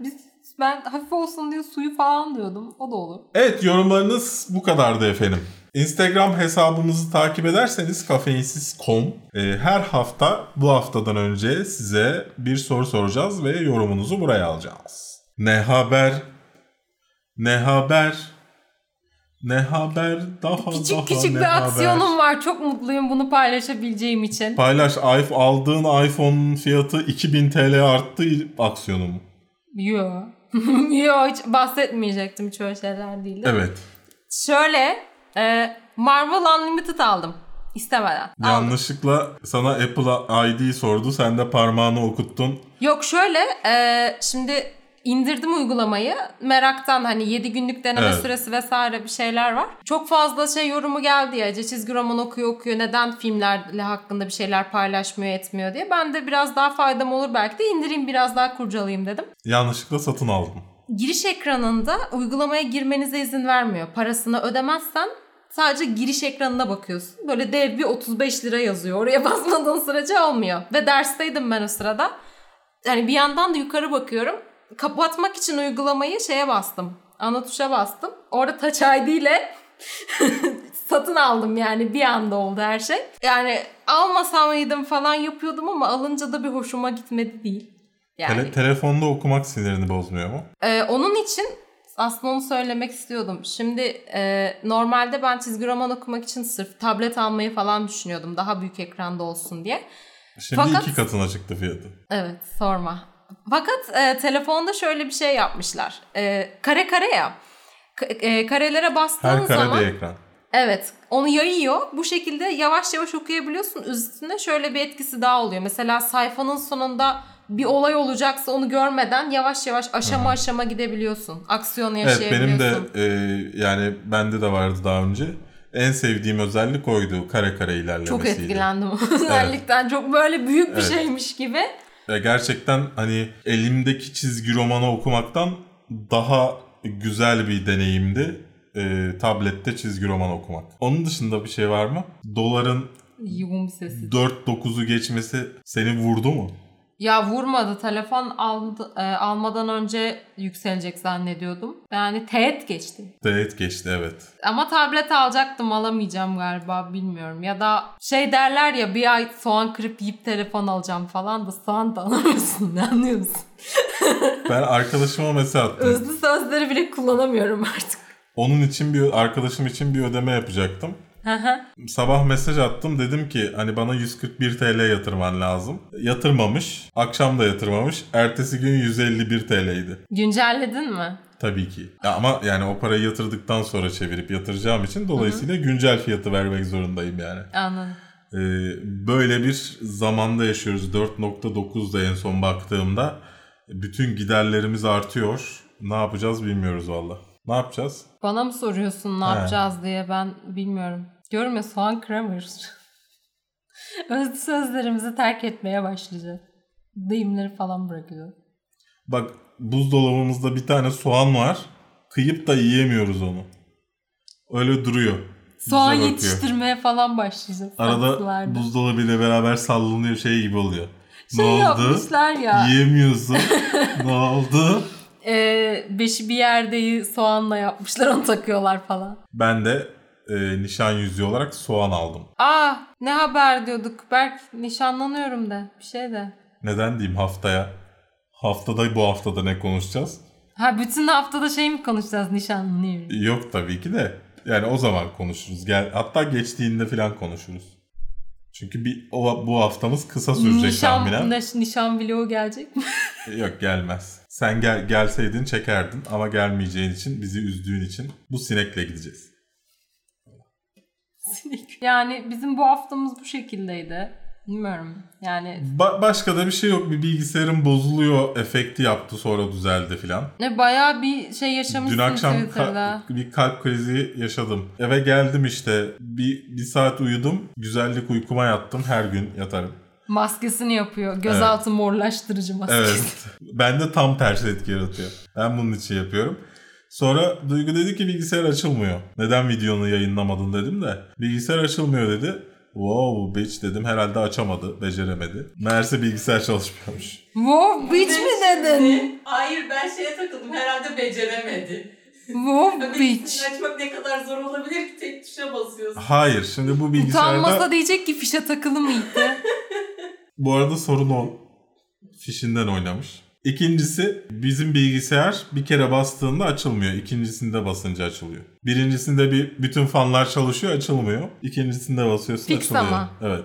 Biz Ben hafif olsun diye suyu falan diyordum. O da olur. Evet, yorumlarınız bu kadardı efendim. Instagram hesabımızı takip ederseniz kafeinsiz nokta com e, her hafta bu haftadan önce size bir soru soracağız ve yorumunuzu buraya alacağız. Ne haber? Ne haber? Ne haber? Daha küçük daha küçük bir haber? Aksiyonum var. Çok mutluyum bunu paylaşabileceğim için. Paylaş. Aldığın iPhone fiyatı iki bin Türk lirası arttı aksiyonum. Yoo. Yo, hiç bahsetmeyecektim çoğu şeyler değil. Evet. Şöyle e, Marvel Unlimited aldım. İstemeden. Yanlışlıkla aldım. Sana Apple I D sordu. Sen de parmağını okuttun. Yok şöyle e, şimdi indirdim uygulamayı. Meraktan hani yedi günlük deneme evet. süresi vesaire bir şeyler var. Çok fazla şey yorumu geldi ya. Çizgi roman okuyor okuyor. Neden filmlerle hakkında bir şeyler paylaşmıyor etmiyor diye. Ben de biraz daha faydam olur belki de indireyim biraz daha kurcalayayım dedim. Yanlışlıkla satın aldım. Giriş ekranında uygulamaya girmenize izin vermiyor. Parasını ödemezsen sadece giriş ekranına bakıyorsun. Böyle dev bir otuz beş lira yazıyor. Oraya basmadığın sürece olmuyor. Ve dersteydim ben o sırada. Yani bir yandan da yukarı bakıyorum. Kapatmak için uygulamayı şeye bastım. Ana tuşa bastım. Orada Touch I D ile satın aldım yani. Bir anda oldu her şey. Yani almasamaydım falan yapıyordum ama alınca da bir hoşuma gitmedi değil. Yani. Tele- telefonda okumak sinirini bozmuyor mu? Ee, onun için aslında onu söylemek istiyordum. Şimdi e, normalde ben çizgi roman okumak için sırf tablet almayı falan düşünüyordum. Daha büyük ekranda olsun diye. Şimdi Fakat... iki katına çıktı fiyatı. Evet sorma. Fakat e, telefonda şöyle bir şey yapmışlar. E, kare kare ya. K- e, karelere bastığın zaman... Her kare zaman, bir ekran. Evet. Onu yayıyor. Bu şekilde yavaş yavaş okuyabiliyorsun. Üstüne şöyle bir etkisi daha oluyor. Mesela sayfanın sonunda bir olay olacaksa onu görmeden yavaş yavaş aşama Hı-hı. aşama gidebiliyorsun. Aksiyonu yaşayabiliyorsun. Evet benim de e, yani bende de vardı daha önce. En sevdiğim özellik oydu. Kare kare ilerlemesiyle. Çok etkilendim o özellikten. Evet. Çok böyle büyük bir evet. şeymiş gibi. Gerçekten hani elimdeki çizgi romanı okumaktan daha güzel bir deneyimdi e, tablette çizgi roman okumak. Onun dışında bir şey var mı? Doların dört dokuzu geçmesi seni vurdu mu? Ya vurmadı. Telefon aldı, e, almadan önce yükselecek zannediyordum. Yani teğet geçti. Teğet geçti evet. Ama tablet alacaktım alamayacağım galiba bilmiyorum. Ya da şey derler ya bir ay soğan kırıp yiyip telefon alacağım falan da soğan da alamıyorsun ne anlıyorsun? Ben arkadaşıma mesaj attım. Özlü sözleri bile kullanamıyorum artık. Onun için bir arkadaşım için bir ödeme yapacaktım. Sabah mesaj attım, dedim ki hani bana yüz kırk bir TL yatırman lazım. Yatırmamış. Akşam da yatırmamış. Ertesi gün yüz elli bir TL'ydi. Güncelledin mi? Tabii ki. Ya ama yani o parayı yatırdıktan sonra çevirip yatıracağım için dolayısıyla Hı-hı. güncel fiyatı vermek zorundayım yani. Anladım. Ee, böyle bir zamanda yaşıyoruz. dört nokta dokuzda en son baktığımda bütün giderlerimiz artıyor. Ne yapacağız bilmiyoruz valla. Ne yapacağız? Bana mı soruyorsun ne He. yapacağız diye, ben bilmiyorum. Diyorum ya, soğan kıramıyoruz. Özlü sözlerimizi terk etmeye başlayacağız. Deyimleri falan bırakacağız. Bak, buzdolabımızda bir tane soğan var. Kıyıp da yiyemiyoruz onu. Öyle duruyor. Soğan yetiştirmeye falan başlayacağız. Arada buzdolabıyla beraber sallanıyor, şey gibi oluyor. Şey ne yapmışlar oldu? Ya. Yiyemiyorsun. Ne oldu? Ee, beşi bir yerdeyi soğanla yapmışlar, onu takıyorlar falan. Ben de e, nişan yüzüğü olarak soğan aldım. Aa, ne haber diyorduk. Berk, nişanlanıyorum de, bir şey de. Neden diyeyim, haftaya. Haftada, bu haftada ne konuşacağız? Ha, bütün haftada şey mi konuşacağız, nişanlanıyorum? Yok tabii ki de. Yani o zaman konuşuruz. Gel, hatta geçtiğinde falan konuşuruz. Çünkü bir o, bu haftamız kısa sürecek nişan, tahminen. Ne, nişan vlogu gelecek mi? Yok, gelmez. Sen gel, gelseydin çekerdin ama gelmeyeceğin için, bizi üzdüğün için bu sinekle gideceğiz. Sinek. Yani bizim bu haftamız bu şekildeydi. Bilmiyorum yani. Ba- başka da bir şey yok. Bir bilgisayarım bozuluyor efekti yaptı, sonra düzeldi filan. Ne, bayağı bir şey yaşamışsın. Dün akşam ka- bir kalp krizi yaşadım. Eve geldim işte. Bir, bir saat uyudum. Güzellik uykuma yattım. Her gün yatarım. Maskesini yapıyor. Gözaltı evet. Morlaştırıcı maskesi. Evet. Bende tam tersi etki yaratıyor. Ben bunun için yapıyorum. Sonra Duygu dedi ki bilgisayar açılmıyor. Neden videonu yayınlamadın dedim de. Bilgisayar açılmıyor dedi. Wow bitch dedim, herhalde açamadı, beceremedi. Meğerse bilgisayar çalışmıyormuş. Wow bitch mi dedin? Hayır, ben şeye takıldım, herhalde beceremedi. Wow bitch. Açmak ne kadar zor olabilir ki, tek tuşa basıyorsun. Hayır, şimdi bu bilgisayarda... Utanmasa diyecek ki fişe takılı mıydı? Bu arada sorun o, fişinden oynamış. İkincisi, bizim bilgisayar bir kere bastığında açılmıyor. İkincisinde basınca açılıyor. Birincisinde bir bütün fanlar çalışıyor, açılmıyor. İkincisinde basıyorsun, fix açılıyor. Fix ama. Evet.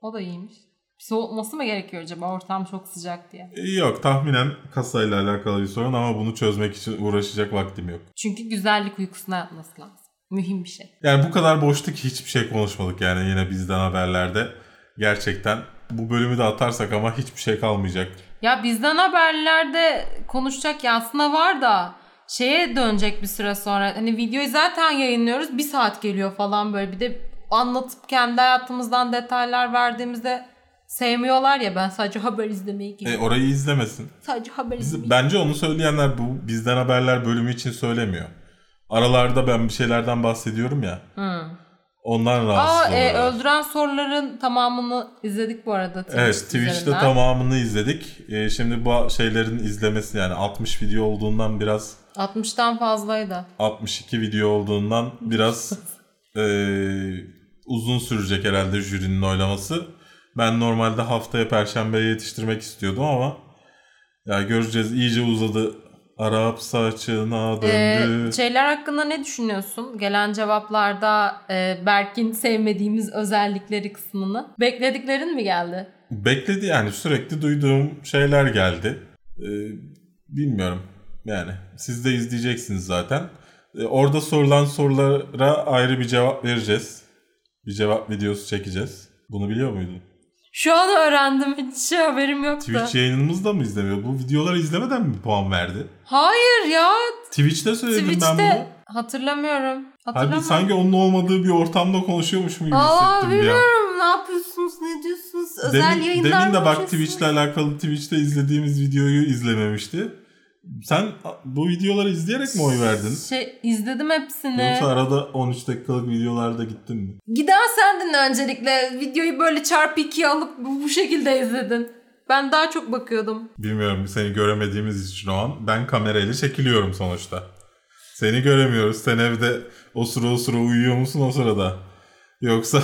O da iyiymiş. Soğutması mı gerekiyor acaba, ortam çok sıcak diye? Yok, tahminen kasayla alakalı bir sorun ama bunu çözmek için uğraşacak vaktim yok. Çünkü güzellik uykusuna yatması lazım. Mühim bir şey. Yani bu kadar boştu ki hiçbir şey konuşmadık yani, yine bizden haberlerde. Gerçekten bu bölümü de atarsak ama hiçbir şey kalmayacak. Ya bizden haberlerde konuşacak ya aslında var da, şeye dönecek bir süre sonra. Hani videoyu zaten yayınlıyoruz, bir saat geliyor falan böyle. Bir de anlatıp kendi hayatımızdan detaylar verdiğimizde sevmiyorlar ya, ben sadece haber izlemeyi geliyorum. E, orayı izlemesin. Sadece haber izlemeyi. Bence onu söyleyenler bu bizden haberler bölümü için söylemiyor. Aralarda ben bir şeylerden bahsediyorum ya. Hmm. Ondan rahatsız oluyorlar. E, öldüren soruların tamamını izledik bu arada. Twitch evet Twitch'te üzerinden. Tamamını izledik. E, şimdi bu şeylerin izlemesi yani altmış video olduğundan biraz... altmıştan fazlaydı. altmış iki video olduğundan biraz e, uzun sürecek herhalde jürinin oylaması. Ben normalde haftaya Perşembe'ye yetiştirmek istiyordum ama ya göreceğiz, iyice uzadı. Arap saçına döndü. Ee, şeyler hakkında ne düşünüyorsun? Gelen cevaplarda e, Berk'in sevmediğimiz özellikleri kısmını. Beklediklerin mi geldi? Bekledi yani, sürekli duyduğum şeyler geldi. Ee, bilmiyorum yani, siz de izleyeceksiniz zaten. Ee, orada sorulan sorulara ayrı bir cevap vereceğiz. Bir cevap videosu çekeceğiz. Bunu biliyor muydun? Şu an öğrendim. Hiç şey haberim yoktu. Twitch yayınımızı da mı izlemiyor? Bu videoları izlemeden mi puan verdi? Hayır ya. Twitch'te söyledim Twitch'te... ben bunu. Hatırlamıyorum. Hatırlamıyorum. Halbuki sanki onun olmadığı bir ortamda konuşuyormuşum gibi Aa, hissettim bir an. Bilmiyorum. Ne yapıyorsunuz? Ne diyorsunuz? Özel demin, yayınlar Demin de bak Twitch'le alakalı Twitch'te izlediğimiz videoyu izlememişti. Sen bu videoları izleyerek mi oy verdin? Şey, izledim hepsini. Yoksa arada on üç dakikalık videolarda gittin mi? Giden sendin öncelikle. Videoyu böyle çarpı ikiye alıp bu şekilde izledin. Ben daha çok bakıyordum. Bilmiyorum, seni göremediğimiz için o an. Ben kamerayla çekiliyorum sonuçta. Seni göremiyoruz. Sen evde o sıra o sıra uyuyor musun o sırada? Yoksa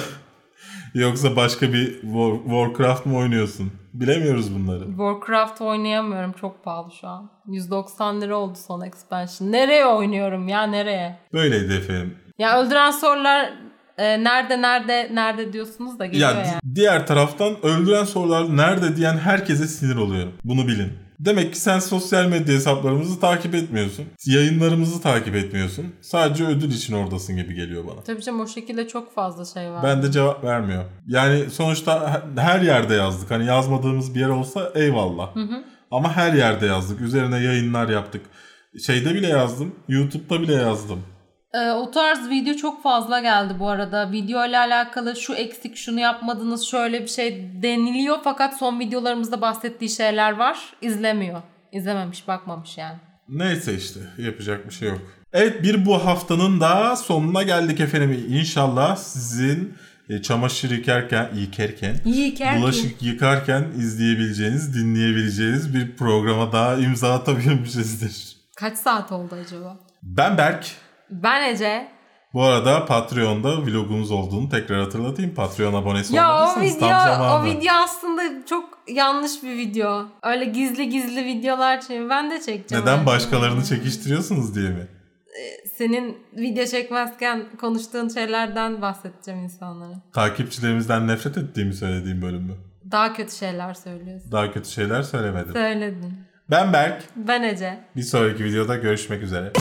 yoksa başka bir War, Warcraft mı oynuyorsun? Bilemiyoruz bunları. Warcraft oynayamıyorum. Çok pahalı şu an. yüz doksan lira oldu son expansion. Nereye oynuyorum ya, nereye? Böyleydi efendim. Ya öldüren sorular e, e, nerede nerede nerede diyorsunuz da geliyor ya, yani. Diğer taraftan öldüren sorular nerede diyen herkese sinir oluyor. Bunu bilin. Demek ki sen sosyal medya hesaplarımızı takip etmiyorsun. Yayınlarımızı takip etmiyorsun. Sadece ödül için oradasın gibi geliyor bana. Tabii canım, o şekilde çok fazla şey var. Ben de cevap vermiyor. Yani sonuçta her yerde yazdık. Hani yazmadığımız bir yer olsa eyvallah. Hı hı. Ama her yerde yazdık. Üzerine yayınlar yaptık. Şeyde bile yazdım. YouTube'da bile yazdım. Ee, o tarz video çok fazla geldi bu arada. Video ile alakalı şu eksik, şunu yapmadınız, şöyle bir şey deniliyor. Fakat son videolarımızda bahsettiği şeyler var. İzlemiyor. İzlememiş, bakmamış yani. Neyse işte. Yapacak bir şey yok. Evet, bir bu haftanın da sonuna geldik efendim. İnşallah sizin çamaşır yıkarken, yıkarken, yıkarken, bulaşık yıkarken izleyebileceğiniz, dinleyebileceğiniz bir programa daha imza atabilmişizdir. Kaç saat oldu acaba? Ben Berk. Ben Ece. Bu arada Patreon'da vlogumuz olduğunu tekrar hatırlatayım. Patreon abonesi olmadıysanız tam zamanı. O video aslında çok yanlış bir video. Öyle gizli gizli videolar çekeyim. Ben de çekeceğim. Neden başkalarını çekiştiriyorsunuz diye mi? Senin video çekmezken konuştuğun şeylerden bahsedeceğim insanlara. Takipçilerimizden nefret ettiğimi söylediğim bölüm mü? Daha kötü şeyler söylüyorsun. Daha kötü şeyler söylemedim. Söyledin. Ben Berk. Ben Ece. Bir sonraki videoda görüşmek üzere.